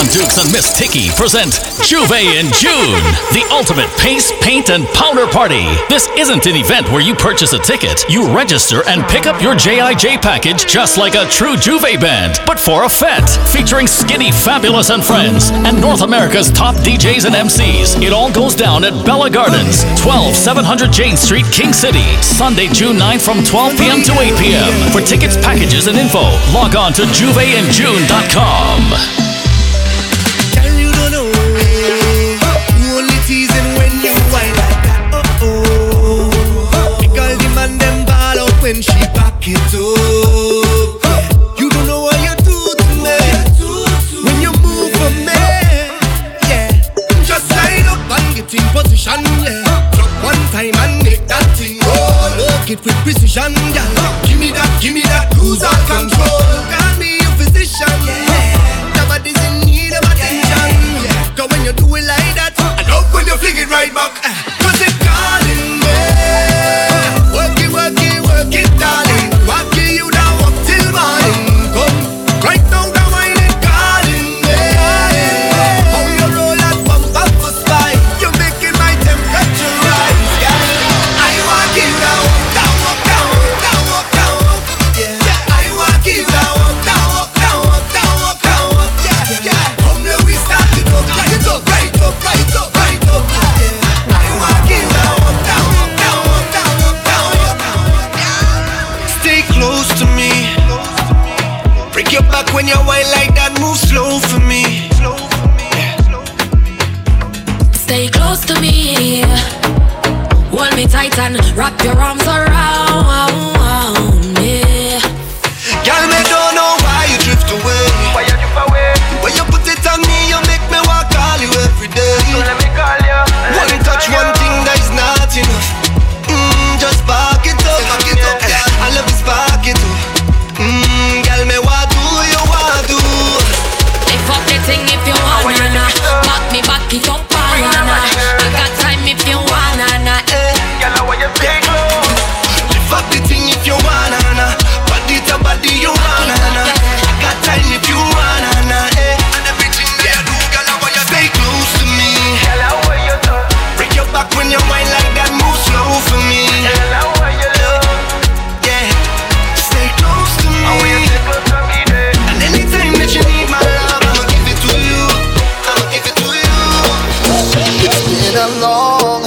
Ron Dukes and Miss Tiki present Juvé in June, the ultimate paste, paint, and powder party. This isn't an event where you purchase a ticket. You register and pick up your JIJ package just like a true Juvé band, but for a fete featuring Skinny Fabulous and friends and North America's top DJs and MCs. It all goes down at Bella Gardens, 12700 Jane Street, King City, Sunday, June 9th from 12 p.m. to 8 p.m. For tickets, packages, and info, log on to juvéinjune.com. When she back it up, you don't know what you do to me. When you move for me, yeah, just line up and get in position, yeah. Drop one time and make that thing roll. Work it with precision, yeah. Give me that, lose all control. Call me your physician, yeah. Nobody's in need of attention, yeah. 'Cause when you do it like that, I love when you fling it right back. Wrap your arms around me, yeah. Girl, me don't know why you drift away. Why you drift away? When you put it on me, you make me want to call you every day. So let me call you. Let one touch, one you. Thing that is not enough. Just spark it up, yeah. I love you, spark it up. Girl, me what do you want to do? Hey, fuck that thing if you wanna, back me, back it up, I got time if you wanna, a long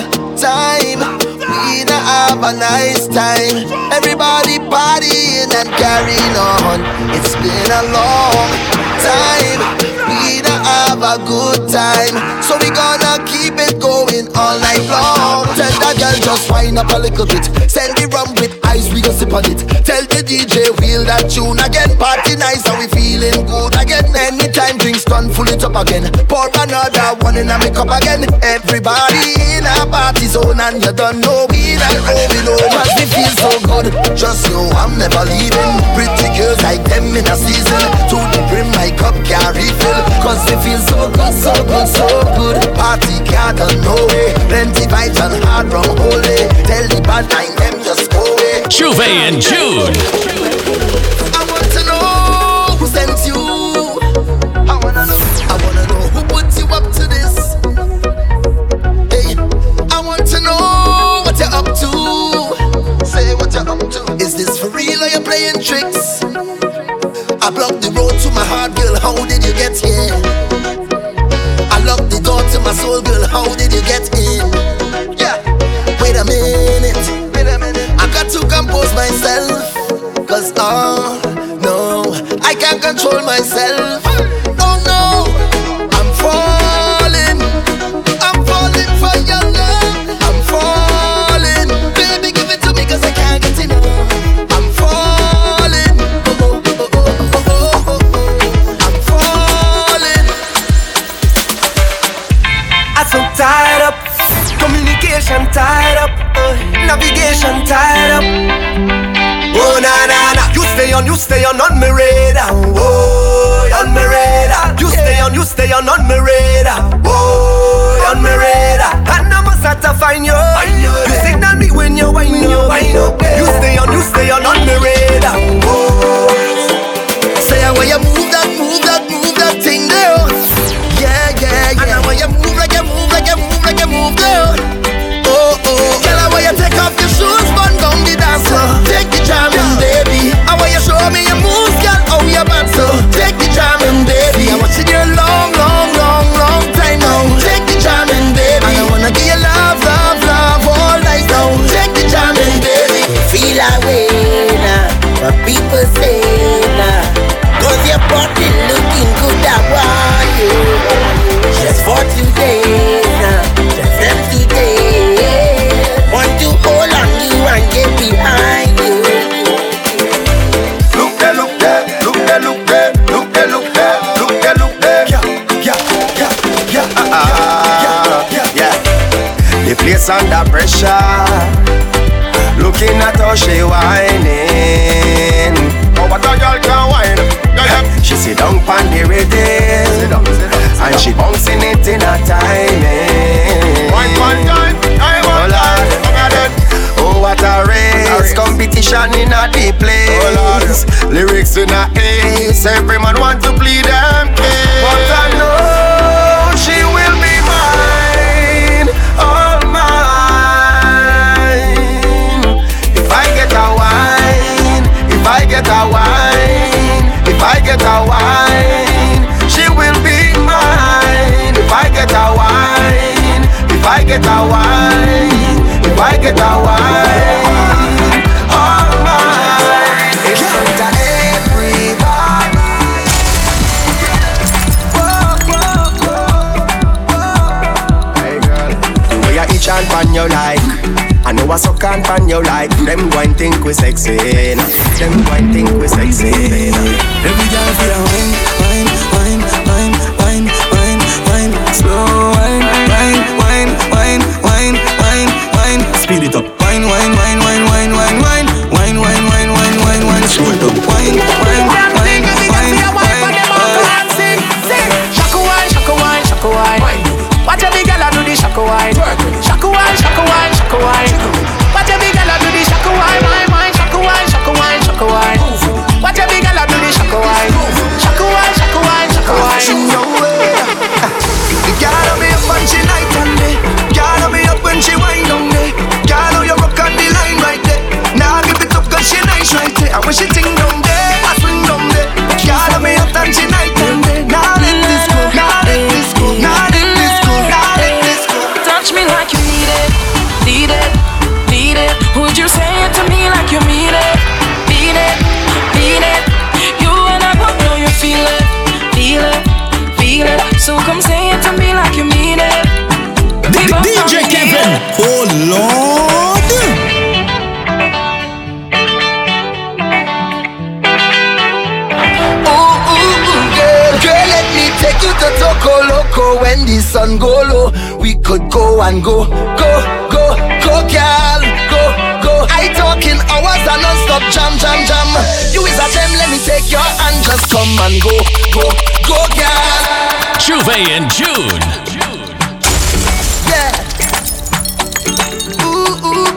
time, we don't have a good time, so we gonna keep it going all night long. Tell that girl just wind up a little bit, send me rum with ice, we go sip on it. Tell the DJ wheel that tune again, party nice and we feeling good again. Anytime drinks done, full it up again, pour another one in a make up again. Everybody in a party zone and you don't know we not going home, as we feel so good. Just know I'm never leaving, pretty girls like them in a season. To the brim my cup can't refill, 'cause they feel so good, so good, so good. Party card on no way, plenty vibes and hard from whole day. Tell the bad time them just go away. Juvé in June. I want to know who sent you. I wanna know who put you up to this. Hey, I want to know what you're up to. Say what you're up to. Is this for real or you're playing tricks? I blocked the road to my heart, girl, how did you get here? I locked the door to my soul, girl, how did you get in? Yeah, wait a minute, I got to compose myself, 'cause oh, no, I can't control myself. Don't know, I'm falling for your love. I'm falling, baby, give it to me 'cause I can't get enough. Tied up, navigation tied up. Oh na. You stay on me radar. Oh, on me radar. You stay on me radar. Oh, on me radar. And I must have to find you. You signal me when you wind up. You stay on me radar. Oh, say I way you move that thing there. under pressure. Looking at how she whining. Oh, what a girl can whine. She sit down on the rhythm, and she bouncing it in her timing. One time, I want that. Oh, what a race, competition in a deep place. Oh, lyrics in a ace, every man want to play them case. But I know she will be mine, all mine. If I get a wine, if I get a wine, if I get a wine, she will be mine. If I get a wine, if I get a wine, if I get a wine, all mine. It's under every bar. Whoa, whoa, whoa, whoa. Hey girl, the way I itch and pan you like, I know I suck and pan you like. Them going think we sexy, them going think we sexy. Every girl feel a wine, wine, wine, wine, wine, wine, wine, slow wine, wine, wine, wine, wine, wine. Speed it up. Wine, wine, wine, wine, wine, wine, wine, wine, wine, wine, wine, wine, wine. Slow it up. Wine, wine, wine, wine, wine, wine. Sing, sing. Shaka wine, shaka wine, shaka wine. Watch every girl do the shaka wine. Shaka wine, shaka wine, shaka wine. Watch every girl do the shaka wine. Wine, wine, shaka wine, shaka wine, shaka wine. Watch every girl do the shaka wine. Shaka wine, shaka wine, shaka wine. She know it. You gotta be a punchy night and day. Gotta be up when she wine on me. Girl, oh, you rock on the line right there. Now give it up, cause she nice right there. I wish she ting down there, I swing down there. Girl, I'm up and she night and day. Now let this go, now let this go, now let this go, now let this go. Touch me like you need it, need it, need it. Would you say it to me like you mean it, mean it, mean it? You and I both know you feel it, feel it, feel it. So come say it to me like you mean it. DJ Kevin, oh Lord. Ooh, ooh, ooh, girl. Girl, let me take you to Toko Loco. When the sun go low, we could go and go. Go, go, go, girl. Go, go. I talk in hours and non-stop jam, jam, jam. You is a gem, let me take your hand. Just come and go, go, go, girl. Juvé in June.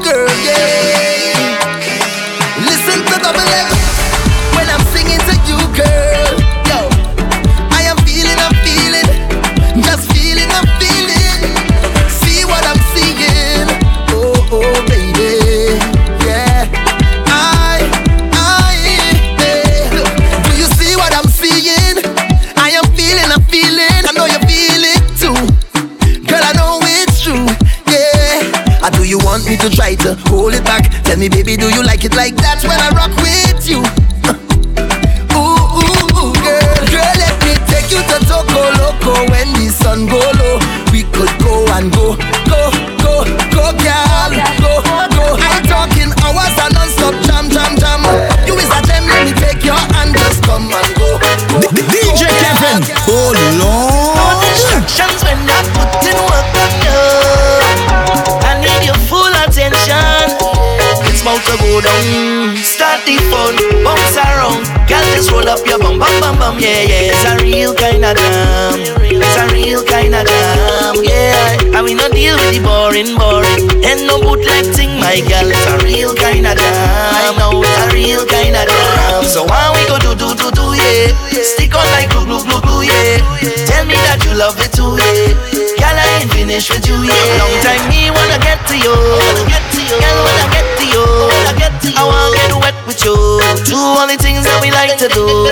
Girl, yeah. Listen to double M when I'm singing to you, girl. Yo, I am feeling, I'm feeling, just feeling, I'm feeling. See what I'm seeing, oh, oh, baby, yeah. I do you see what I'm seeing? I am feeling, I'm feeling. I know you feel it too, girl. I know it's true, yeah. Do you want me to try to hold it back? Tell me, baby, do you like it like that when I rock with you? Ooh, ooh, ooh, girl. Girl, let me take you to Toko Loco. When the sun go low, we could go and go. Go, go, go, girl. Go, go. I'm talking hours and non-stop jam, jam, jam. You is a gem, let me take your hand. Just come and go, go, go, go. DJ Kevin, oh Lord. No distractions when I put in work on you. It's about to go down. Start the fun, bounce around. Girl, just roll up your bum, bum, bum, bum. Yeah, yeah. It's a real kind of jam. It's a real kind of jam. Yeah, and we no deal with the boring, boring. And no bootleg thing, my girl. It's a real kind of jam. I know it's a real kind of jam. So how we go do, do, do, do, yeah. Stick on like glue, glue, glue, glue, yeah. Tell me that you love it too, yeah. Girl, I ain't finished with you, yeah. Long time me wanna get to you. Girl, wanna get to you. I wanna get wet with you. Do all the things that we like to do.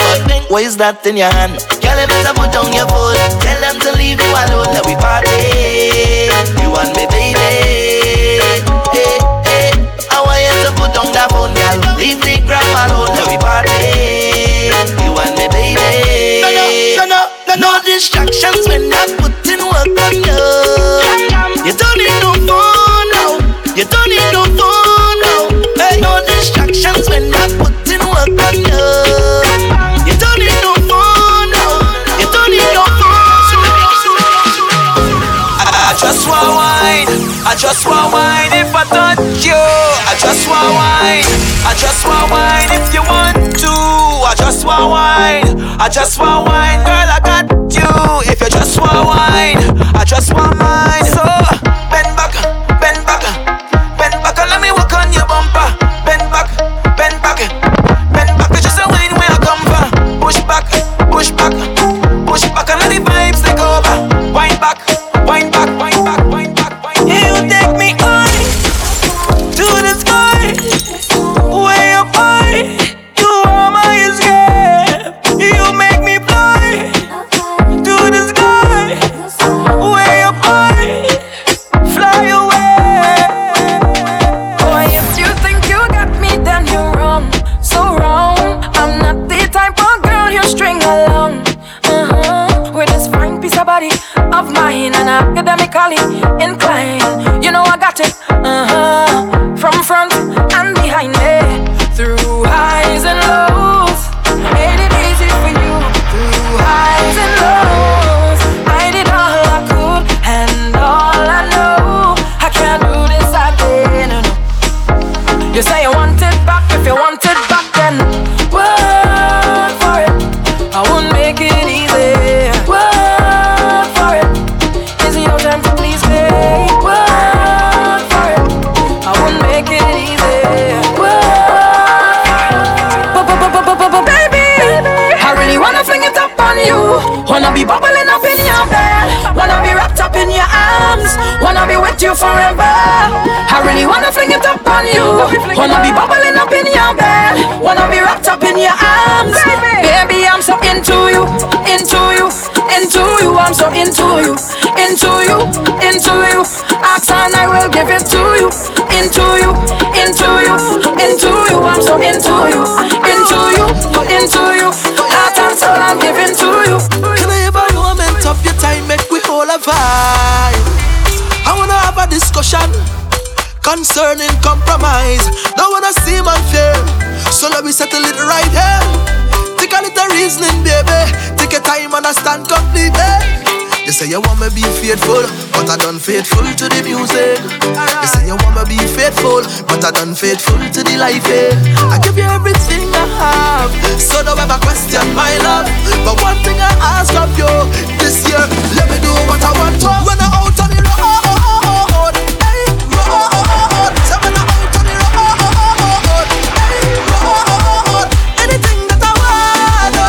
What is that in your hand? Girl, you better put down your foot. Tell them to leave you alone. Let we party. You and me, baby. Hey, hey. I want you to put down that phone, girl. Leave the gram alone. Let we party. You and me, baby. No, no, no, no, no distractions when I put in work on you. You don't need no phone now. You don't need no phone now. Hey, no distractions when I put in work on you. You don't need no phone now. You don't need no phone. I just want wine. I just want wine. just want wine if you want to. I just want wine. I just want wine, girl. I got you. If you just want wine, I just want mine. So bend back, bend back, bend back, and let me work on your bumper. Bend back, bend back, bend back. It's just the wine where I come from. Push back, push back, push back, and let the vibes take over. Wine back, wine back, wine back, wine back, wine back. You take me on to the sky, way up high. You are my escape. You make me fly to the sky, way up high. Fly away. Boy, if you think you got me, then you're wrong, so wrong. I'm not the type of girl you string along. With this fine piece of body of mine and academically inclined, you know I got it. From front and behind me, through highs and lows, made it easy for you. Through highs and lows, I did all I could and all I know. I can't do this again. No. You say you want it back, if you want it back, then work for it. I won't make it easy. Work for it. Is it your time to please me? Wanna be bubbling up in your bed, wanna be wrapped up in your arms, wanna be with you forever. I really wanna fling it up on you. Wanna be bubbling up in your bed, wanna be wrapped up in your arms. Baby, I'm so into you, into you, into you. I'm so into you, into you, into you. Ask and I will give it to you. Into you, into you, into you. I'm so into you, into you, into you. Heart and soul I'm giving to you. Of your time, make we all a vibe. I wanna have a discussion concerning compromise. Don't wanna seem unfair, so let me settle it right here. Take a little reasoning, baby. Take your time, understand completely. You say you want me be faithful, but I done faithful to the music. You say you want me be faithful, but I done faithful to the life, eh? I give you everything I have, so don't ever question my love. But one thing I ask of you this year, let me do what I want to. When I'm out on the road, hey, road. So when I'm out on the road, hey, road. Anything that I want, oh.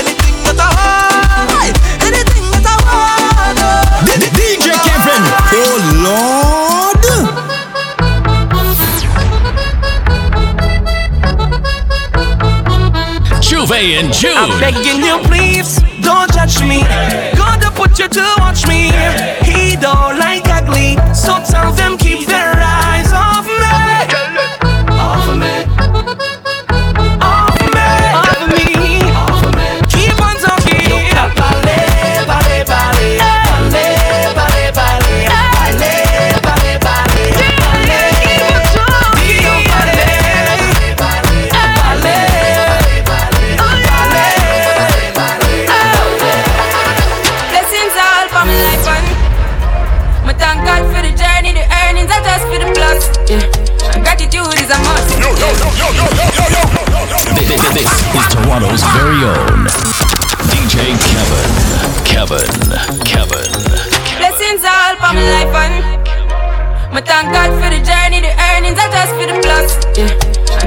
Anything that I want, anything that I want, oh. DJ Kevin, oh Lord. Juvé in June. I'm begging you, please. Don't judge me, God put you to watch me. He don't like ugly, so tell them keep their eyes off me. Off me, off me, off me, off me. Keep on talking. Balé, balé, balé, balé, balé, balé, balé, balé, balé, balé. Keep on talking. Balé, balé, balé, balé, balé, balé. Thank God for the journey, the earnings, not just for the plus. Yeah. Gratitude is a must. Yo, yo, yo, yo, yo, yo, yo, yo. This is Toronto's very own DJ Kevin. Blessings all for my life, and thank God for the journey, the earnings, not just for the plus. Yeah.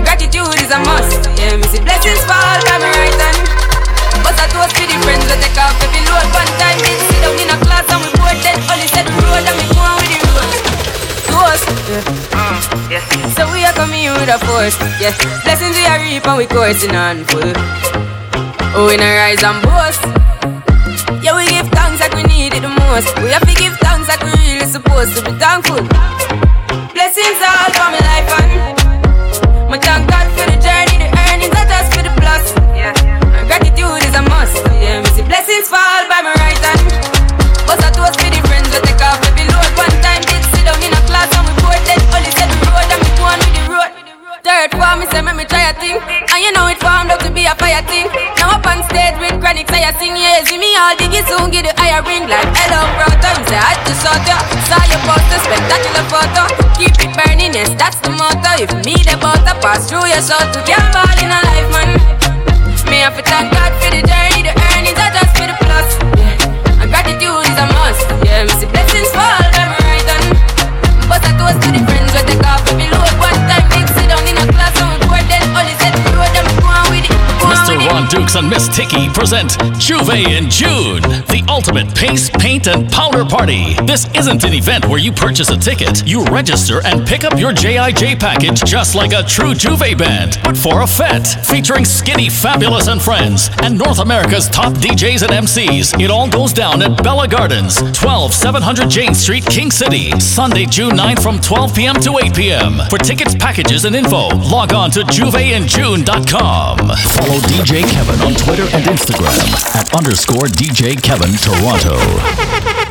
Gratitude is a must. Yeah, me see blessings fall for my right hand. But I toast to the friends that take off every load. One time they sit down in a class and we both then only said the road and we go on with the road. Toast, yeah. Yeah. So we are coming with a force, yeah. Blessings we are reap and we coursing on full. Oh, we not rise and boast. Yeah, we give thanks like we need it the most. We have to give thanks like we really supposed to be thankful. Blessings all for my life and my thank God for the journey, the earnings not just for the plus. Gratitude is a must, yeah. We see blessings fall by my right hand. But I toast to the friends that take off every load. One time did sit down in a class and we both then only said the road and we go on with the road. Third form, me say me try a thing, and you know it formed up to be a fire thing. Now up and stage with chronic, so you sing yeah. See me all diggy soon, give the higher ring like hello brother. You say I just saw ya, saw your poster, spectacular photo. Keep it burning, yes that's the motto. If me the butter pass through your soul to get ball in a life, man. Me have to thank God for the journey, the earnings are just for the plus. Yeah. And gratitude is a must. Yeah, me see blessings for all them right on. But I toast to the friends where they call for me load. One time they sit down in a class and record them all is at the road and go on with it. Mr. Ron Dukes and Miss Tiki present Juvé in June, the ultimate paste, paint, and powder party. This isn't an event where you purchase a ticket. You register and pick up your JIJ package just like a true Juvé band, but for a fete featuring Skinny Fabulous and friends and North America's top DJs and MCs. It all goes down at Bella Gardens, 12700 Jane Street, King City, Sunday, June 9th from 12 p.m. to 8 p.m. For tickets, packages, and info, log on to juvéinjune.com. Follow DJ Kevin on Twitter and Instagram at _DJ Kevin Toronto.